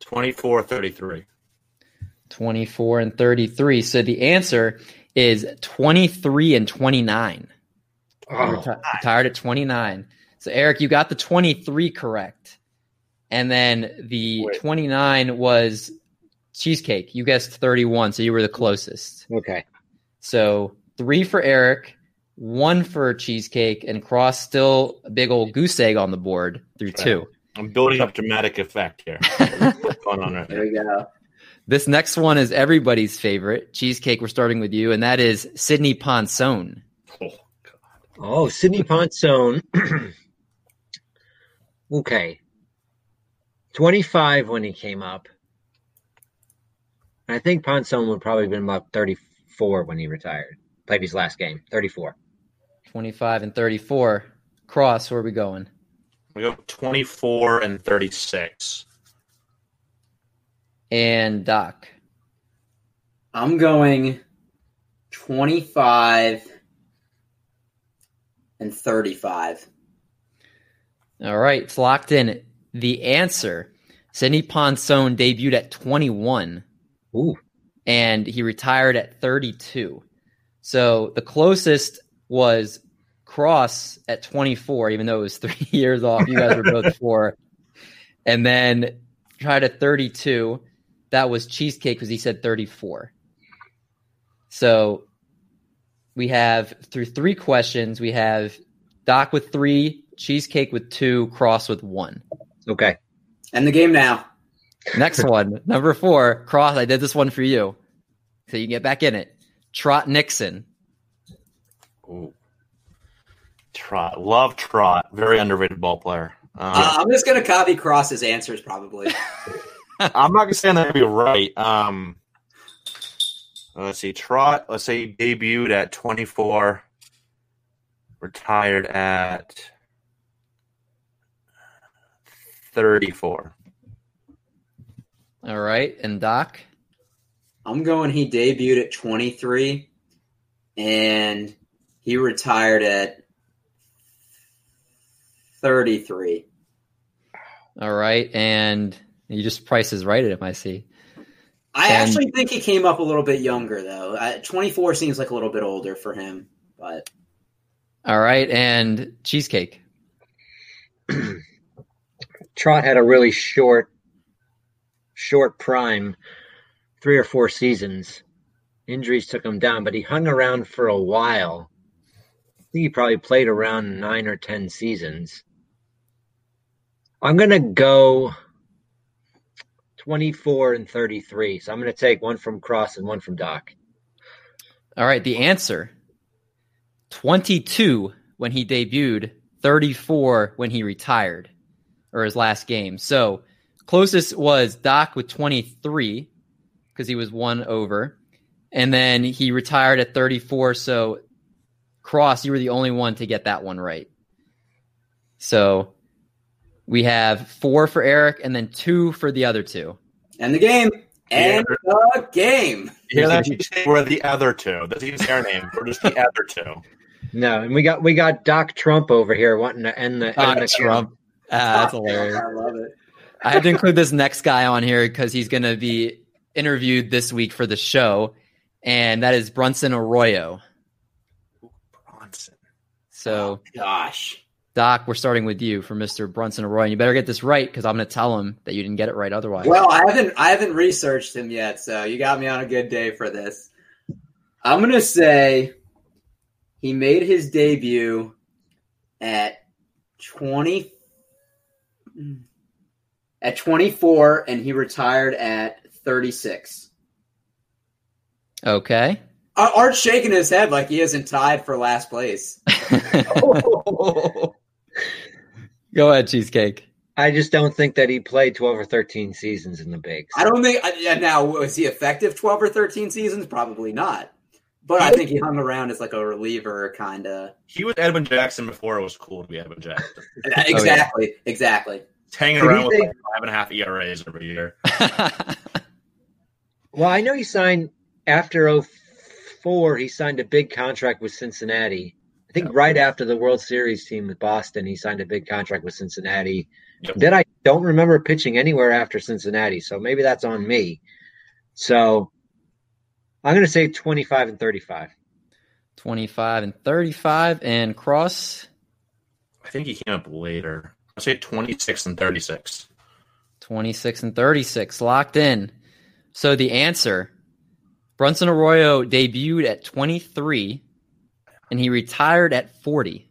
24-33. 24 and 33. So the answer is 23 and 29. Oh, retired at 29. So, Eric, you got the 23 correct. And then the 29 was Cheesecake. You guessed 31, so you were the closest. Okay. So 3 for Eric, 1 for Cheesecake, and Cross still a big old goose egg on the board through 2. I'm building up dramatic effect here. What's going on right there? There we go. This next one is everybody's favorite. Cheesecake, we're starting with you, and that is Sidney Ponson. Oh, God. Oh, Sidney Ponson. Okay. 25 when he came up. And I think Ponson would probably have been about 34 when he retired. Played his last game, 34. 25 and 34. Cross, where are we going? We go 24 and 36. And Doc? I'm going 25 and 35. All right, it's locked in. The answer, Sidney Ponson debuted at 21. Ooh. And he retired at 32. So the closest was Cross at 24, even though it was 3 years off. You guys were both 4. And then tried at 32. That was Cheesecake because he said 34. So we have, through 3 questions, we have Doc with 3, Cheesecake with 2, Cross with 1. Okay. End the game now. Next one, number 4, Cross. I did this one for you, so you can get back in it. Trot Nixon. Ooh. Trot. Love Trot. Very underrated ball player. I'm just going to copy Cross's answers probably. I'm not going to say I'm going to be right. Let's see. Trot, let's say he debuted at 24, retired at 34. All right. And Doc? I'm going he debuted at 23, and he retired at 33. All right, and you just Price is Right at him, I see. Actually think he came up a little bit younger, though. 24 seems like a little bit older for him. But all right, and Cheesecake. Trot had a really short prime. 3 or 4 seasons. Injuries took him down, but he hung around for a while. I think he probably played around 9 or 10 seasons. I'm going to go 24 and 33. So I'm going to take one from Cross and one from Doc. All right, the answer, 22 when he debuted, 34 when he retired, or his last game. So closest was Doc with 23. Because he was 1 over, and then he retired at 34. So, Cross, you were the only one to get that one right. So, we have 4 for Eric, and then 2 for the other 2. And the game, and the game. Yeah, we're the other 2. That's even their name. We're just the other 2. No, and we got Doc Trump over here wanting to end the Trump. That's hilarious. I love it. I have to include this next guy on here because he's going to be interviewed this week for the show, and that is Brunson Arroyo. Brunson. So, gosh, Doc, we're starting with you for Mr. Brunson Arroyo. You better get this right because I'm going to tell him that you didn't get it right otherwise. Well, I haven't researched him yet, so you got me on a good day for this. I'm going to say he made his debut at 24, and he retired at 36. Okay. Art's shaking his head like he isn't tied for last place. Oh. Go ahead, Cheesecake. I just don't think that he played 12 or 13 seasons in the bigs. I don't think – now, was he effective 12 or 13 seasons? Probably not. But I think he hung around as like a reliever kind of. He was Edwin Jackson before it was cool to be Edwin Jackson. Exactly. Oh, yeah. Exactly. Hanging around with like 5.5 ERAs every year. Well, I know he signed after before he signed a big contract with Cincinnati. I think right after the World Series team with Boston, he signed a big contract with Cincinnati. Yep. Then I don't remember pitching anywhere after Cincinnati, so maybe that's on me. So I'm going to say 25 and 35. 25 and 35, and Cross? I think he came up later. I'll say 26 and 36. 26 and 36, locked in. So the answer, Brunson Arroyo debuted at 23, and he retired at 40.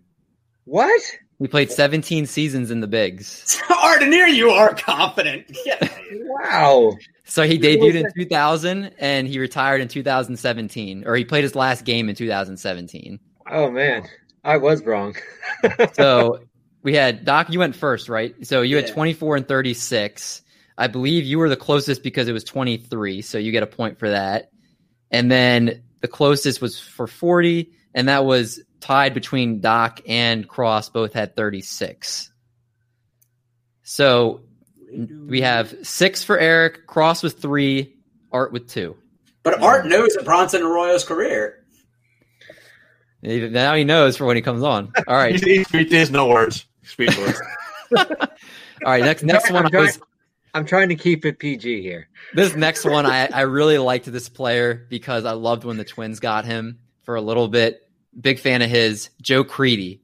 What? He played 17 seasons in the bigs. Ardeneer, you are confident. Yeah. Wow. So he debuted in 2000, and he retired in 2017, or he played his last game in 2017. Oh, man. I was wrong. So we had, Doc, you went first, right? So you had 24 and 36. I believe you were the closest because it was 23, so you get a point for that. And then the closest was for 40, and that was tied between Doc and Cross. Both had 36. So we have 6 for Eric, Cross with 3, Art with 2. But Art knows of Bronson Arroyo's career. Now he knows for when he comes on. All right. There's no words. Speak words. All right, next one. I'm trying to keep it PG here. This next one, I really liked this player because I loved when the Twins got him for a little bit. Big fan of his, Joe Creedy.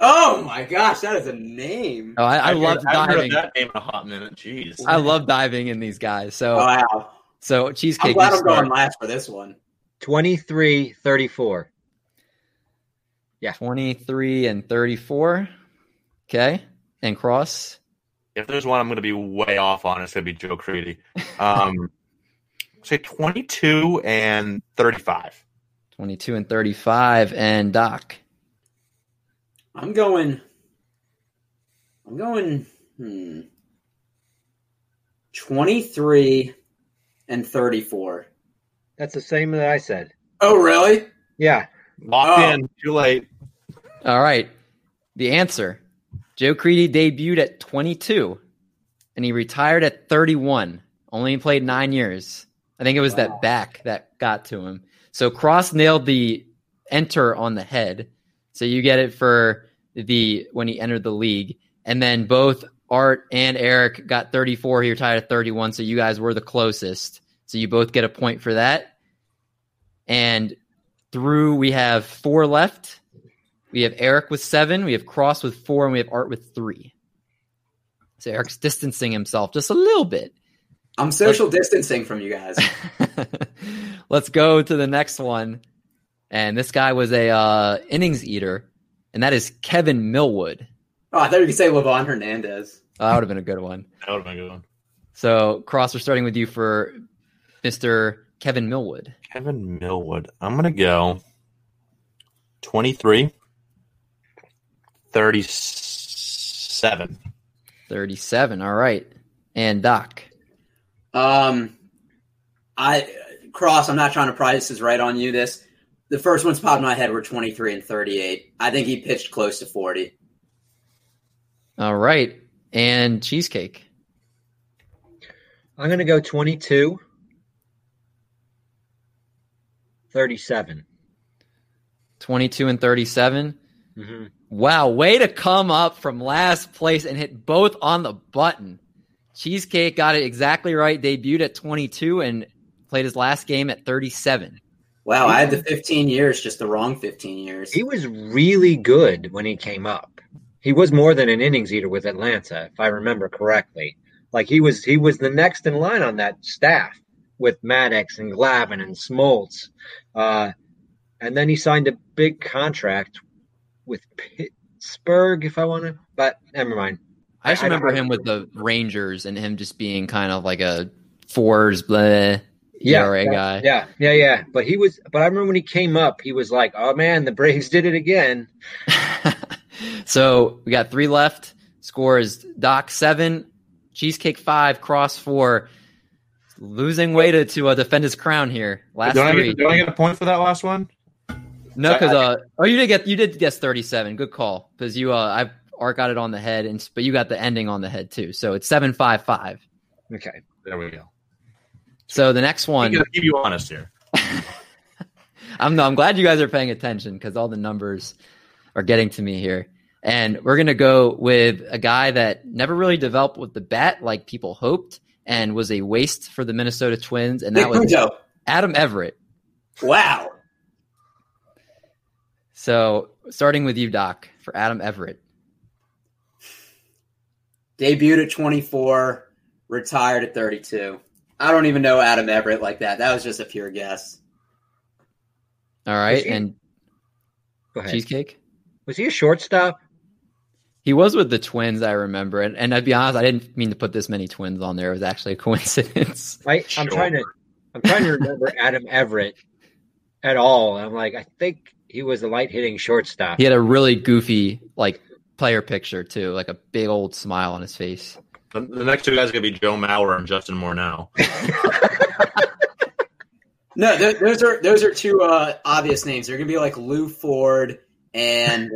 Oh, my gosh, that is a name. Oh, I love diving. I've heard that name in a hot minute. Jeez. I love diving in these guys. So, wow. So, Cheesecake. I'm glad I'm going last for this one. 23-34. Yeah. 23 and 34. Okay. And Cross. If there's one I'm going to be way off on, it's going to be Joe Creedy. Say 22 and 35. 22 and 35. And Doc? I'm going 23 and 34. That's the same that I said. Oh, really? Yeah. Locked in. Too late. All right. The answer. Joe Creedy debuted at 22, and he retired at 31. Only played 9 years. I think it was that back that got to him. So Cross nailed the enter on the head. So you get it for the when he entered the league. And then both Art and Eric got 34. He retired at 31, so you guys were the closest. So you both get a point for that. And through, we have 4 left. We have Eric with 7, we have Cross with 4, and we have Art with 3. So Eric's distancing himself just a little bit. I'm social distancing from you guys. Let's go to the next one. And this guy was a innings eater, and that is Kevin Millwood. Oh, I thought you could say Levon Hernandez. Oh, that would have been a good one. That would have been a good one. So, Cross, we're starting with you for Mr. Kevin Millwood. Kevin Millwood. I'm going to go 23. 37. 37. All right. And Doc. Cross, I'm not trying to price this right on you. The first ones popped in my head were 23 and 38. I think he pitched close to 40. All right. And Cheesecake. I'm going to go 22. 37. 22 and 37. Mm-hmm. Wow, way to come up from last place and hit both on the button. Cheesecake got it exactly right, debuted at 22 and played his last game at 37. Wow, I had the 15 years, just the wrong 15 years. He was really good when he came up. He was more than an innings eater with Atlanta, if I remember correctly. Like he was the next in line on that staff with Maddox and Glavine and Smoltz. And then he signed a big contract with Pittsburgh, if I want to, but never mind. I just remember him with the Rangers and him just being kind of like a fours, blah, ERA guy. Yeah. But I remember when he came up, he was like, oh man, the Braves did it again. So we got 3 left. Score is Doc 7, Cheesecake 5, Cross 4. Losing way to defend his crown here. Last three. Do I get a point for that last one? No, because you did guess 37. Good call, because Art got it on the head, but you got the ending on the head too. So it's 7-5-5. Okay, there we go. So the next one. I'm gonna keep you honest here. I'm glad you guys are paying attention because all the numbers are getting to me here. And we're going to go with a guy that never really developed with the bat like people hoped and was a waste for the Minnesota Twins. And that was Adam Everett. Wow. So starting with you, Doc, for Adam Everett. Debuted at 24, retired at 32. I don't even know Adam Everett like that. That was just a pure guess. All right. And go ahead. Cheesecake? Was he a shortstop? He was with the Twins, I remember. And I'd be honest, I didn't mean to put this many Twins on there. It was actually a coincidence. I'm trying to remember Adam Everett at all. I'm like, I think he was a light hitting shortstop. He had a really goofy player picture too, like a big old smile on his face. The next two guys are going to be Joe Mauer and Justin Morneau. No, those are two obvious names. They're going to be like Lou Ford and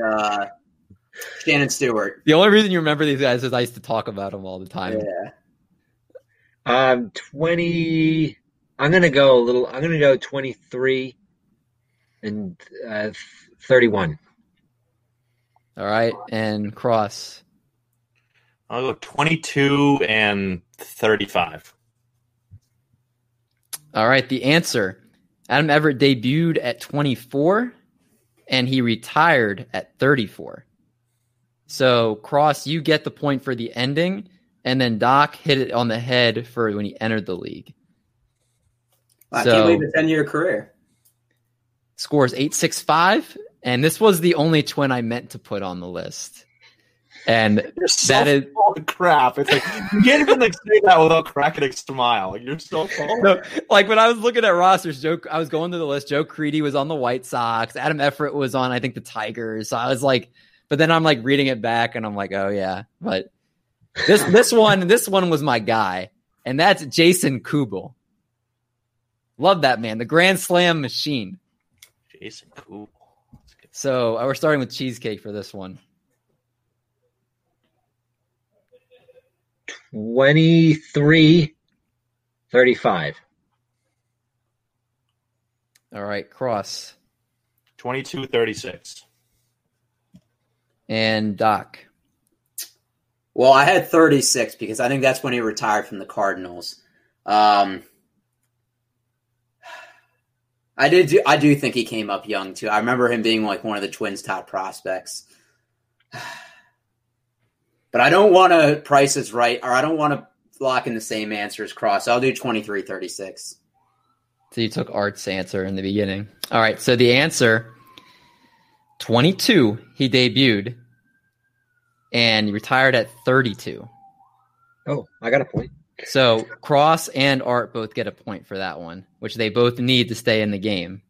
Shannon Stewart. The only reason you remember these guys is I used to talk about them all the time. Yeah. I'm going to go 23 and 31. All right, and Cross. I'll go 22 and 35. All right, the answer. Adam Everett debuted at 24, and he retired at 34. So, Cross, you get the point for the ending, and then Doc hit it on the head for when he entered the league. Wow, so, I can't believe a 10-year career. Scores 8-6-5, and this was the only Twin I meant to put on the list. And that is full of crap. It's like you can't even say that without cracking a smile. You're so full. No, when I was looking at rosters, I was going to the list. Joe Creedy was on the White Sox. Adam Everett was on, I think, the Tigers. So I was like, but then I'm reading it back, and I'm like, oh yeah. But this one was my guy, and that's Jason Kubel. Love that man, the Grand Slam machine. Jason Kubel. So we're starting with Cheesecake for this one. 23-35. All right, Cross. 22-36. And Doc. Well, I had 36 because I think that's when he retired from the Cardinals. I do think he came up young too. I remember him being one of the Twins' top prospects. But I don't want to price is right, or I don't want to lock in the same answer as Cross. I'll do 23-36. So you took Art's answer in the beginning. All right, so the answer, 22, he debuted, and he retired at 32. Oh, I got a point. So Cross and Art both get a point for that one, which they both need to stay in the game.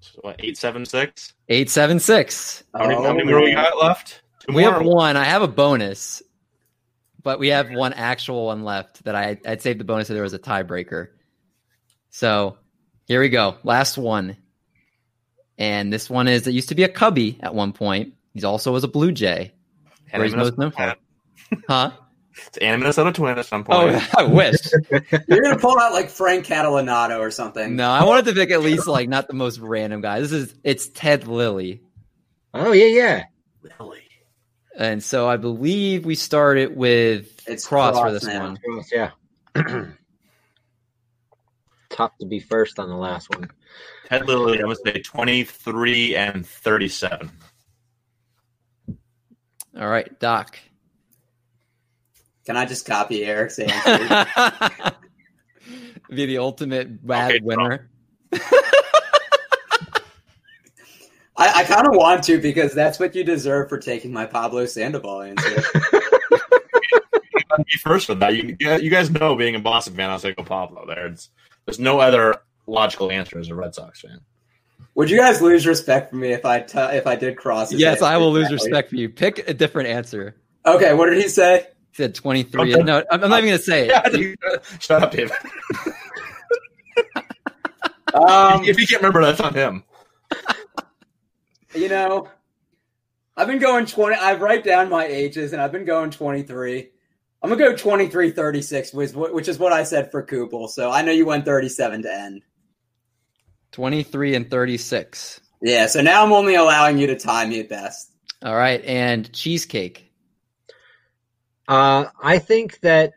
So what, 8-7-6? 8-7-6. How many more we got left? We have one. I have a bonus, but we have one actual one left that I'd saved the bonus if there was a tiebreaker. So here we go. Last one. And this one is, it used to be a Cubby at one point. He also was a Blue Jay. Huh? It's an Minnesota Twin at some point. Oh, I wish. You're going to pull out Frank Catalanato or something. No, I wanted to pick at least not the most random guy. It's Ted Lilly. Oh, yeah. Lilly. And so I believe we started with Cross for this now. One. Yeah. Tough to be first on the last one. Ted Lilly, I would say 23-37. All right, Doc. Can I just copy Eric's answer? Be the ultimate bad winner. I kind of want to because that's what you deserve for taking my Pablo Sandoval answer. Be first with that. You guys know, being a Boston fan, I was like, "Go Pablo." There's no other logical answer as a Red Sox fan. Would you guys lose respect for me if I did Cross? Yes, I will lose respect for you. Pick a different answer. Okay, what did he say? He said 23. No, I'm not even going to say it. Yeah, shut up, David. If you can't remember, that's on him. You know, I've been going 20. I've written down my ages, and I've been going 23. I'm going to go 23-36, which is what I said for Kubel. So I know you went 37 to end. 23 and 36. Yeah, so now I'm only allowing you to tie me at best. All right, and Cheesecake. I think that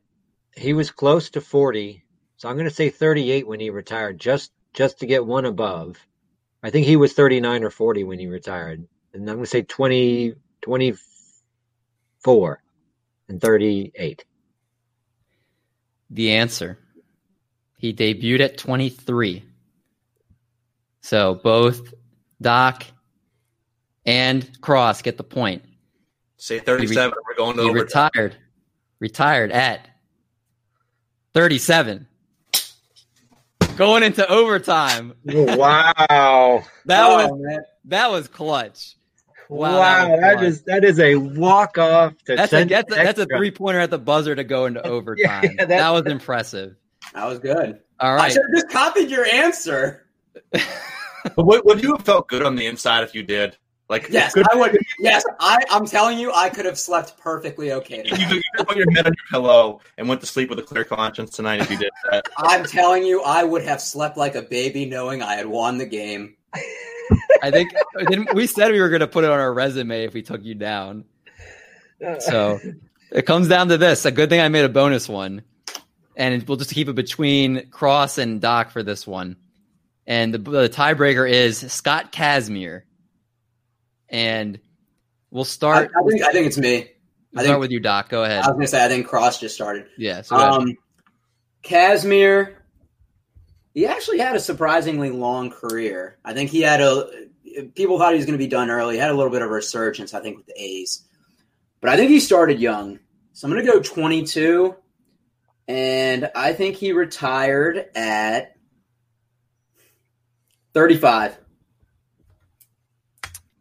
he was close to 40, so I'm going to say 38 when he retired, just to get one above. I think he was 39 or 40 when he retired, and I'm going to say 20, 24 and 38. The answer. He debuted at 23. So both Doc and Cross get the point. Say 37. We're going to overtime. Retired at 37. Going into overtime. Wow. That was clutch. Wow, that is a walk-off. That's a three-pointer at the buzzer to go into overtime. Yeah, that was impressive. That was good. All right. I should have just copied your answer. But would you have felt good on the inside if you did? Like, yes, I would. Yes, I'm telling you, I could have slept perfectly okay. You could put your head on your pillow and went to sleep with a clear conscience tonight if you did that. I'm telling you, I would have slept like a baby knowing I had won the game. I think we said we were going to put it on our resume if we took you down. So it comes down to this. A good thing I made a bonus one. And we'll just keep it between Cross and Doc for this one. And the tiebreaker is Scott Kazmir. And we'll start. I think it's me. Start with you, Doc. Go ahead. I was going to say, I think Cross just started. Yeah. So Kazmir, he actually had a surprisingly long career. I think he had people thought he was going to be done early. He had a little bit of a resurgence, I think, with the A's. But I think he started young. So I'm going to go 22. And I think he retired at 35.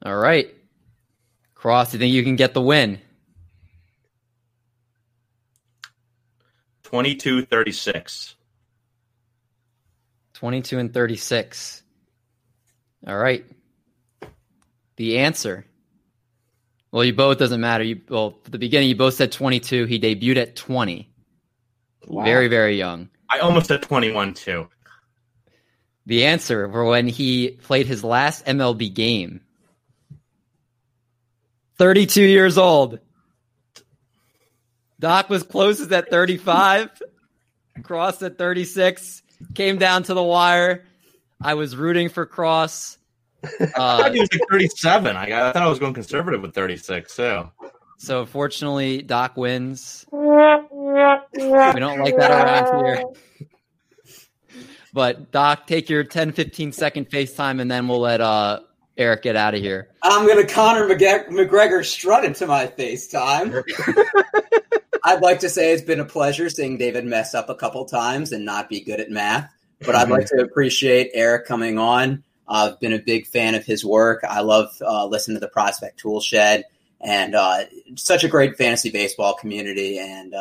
All right. Cross, you think you can get the win? 22-36. 22 and 36. All right. The answer. Well, you both doesn't matter. At the beginning, you both said 22. He debuted at 20. Wow. Very, very young. I almost said 21, too. The answer for when he played his last MLB game. 32 years old. Doc was closest at 35. Cross at 36. Came down to the wire. I was rooting for Cross. I thought he was like 37. I thought I was going conservative with 36, too. So, fortunately, Doc wins. We don't like that around here. But, Doc, take your 10, 15-second FaceTime, and then we'll let Eric get out of here. I'm going to Conor McGregor strut into my FaceTime. I'd like to say it's been a pleasure seeing David mess up a couple times and not be good at math. But I'd like to appreciate Eric coming on. I've been a big fan of his work. I love listening to the Prospect Tool Shed. And such a great fantasy baseball community. And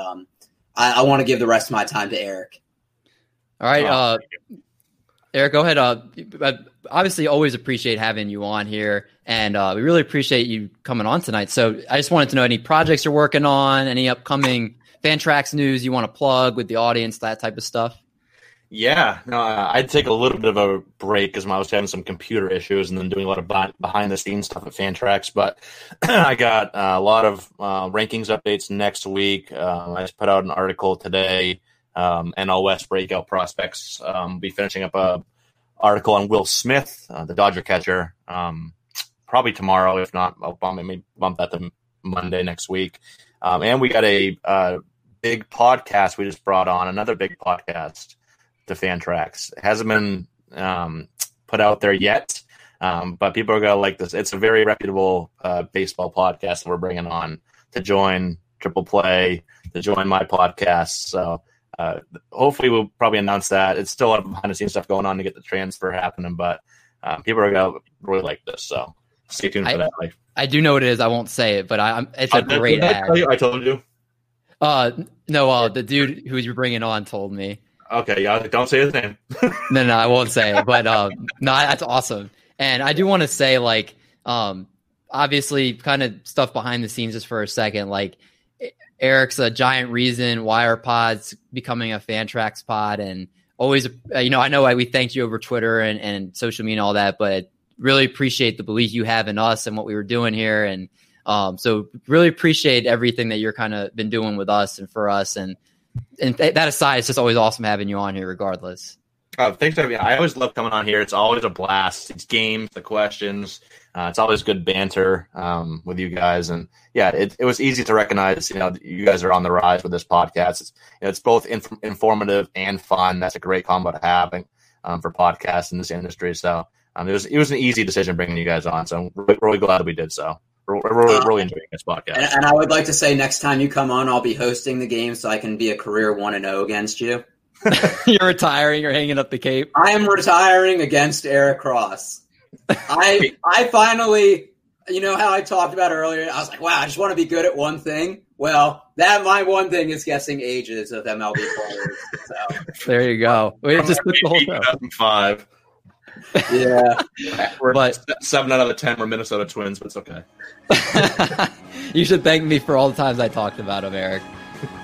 I want to give the rest of my time to Eric. All right. Eric, go ahead. Obviously, always appreciate having you on here. And we really appreciate you coming on tonight. So I just wanted to know any projects you're working on, any upcoming Fantrax news you want to plug with the audience, that type of stuff. Yeah, no, I'd take a little bit of a break because I was having some computer issues and then doing a lot of behind-the-scenes stuff at Fantrax. But I got a lot of rankings updates next week. I just put out an article today, NL West breakout prospects. Be finishing up a article on Will Smith, the Dodger catcher, probably tomorrow. If not, I'll bump that to Monday next week. And we got a big podcast we just brought on, another big podcast. The Fantrax. It hasn't been put out there yet, but people are going to like this. It's a very reputable baseball podcast that we're bringing on to join Triple Play, to join my podcast. So hopefully we'll probably announce that. It's still a lot of behind-the-scenes stuff going on to get the transfer happening, but people are going to really like this. So stay tuned for that. I do know what it is. I won't say it, but it's a great ad. I told you. No, the dude who you're bringing on told me. Okay, yeah, don't say his name. No, I won't say it. But no, that's awesome. And I do want to say, obviously, kind of stuff behind the scenes just for a second. Like, Eric's a giant reason why our pod's becoming a Fantrax pod, and always, I know we thanked you over Twitter and social media and all that, but really appreciate the belief you have in us and what we were doing here. And so really appreciate everything that you're kind of been doing with us and for us. And that aside, it's just always awesome having you on here regardless. Oh, thanks for having me. I always love coming on here. It's always a blast. It's games, the questions. It's always good banter with you guys. And, yeah, it was easy to recognize, you guys are on the rise with this podcast. It's both informative and fun. That's a great combo to have for podcasts in this industry. So it was an easy decision bringing you guys on. So I'm really glad we did so. We're really enjoying this podcast. And I would like to say next time you come on, I'll be hosting the game so I can be a career 1-0 against you. You're retiring. You're hanging up the cape. I am retiring against Eric Cross. I finally, how I talked about earlier, I was like, wow, I just want to be good at one thing. Well, my one thing is guessing ages of MLB players. So there you go. We just put the whole thing. 2005. Yeah. But 7 out of 10 were Minnesota Twins, but it's okay. You should thank me for all the times I talked about him, Eric.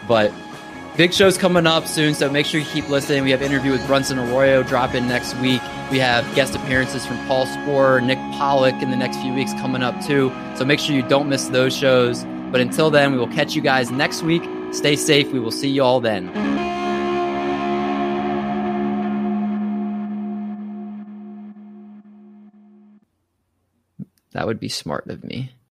But big show's coming up soon, so make sure you keep listening. We have an interview with Brunson Arroyo dropping next week. We have guest appearances from Paul Sporer, Nick Pollock in the next few weeks coming up too. So make sure you don't miss those shows. But until then, we will catch you guys next week. Stay safe. We will see you all then. That would be smart of me.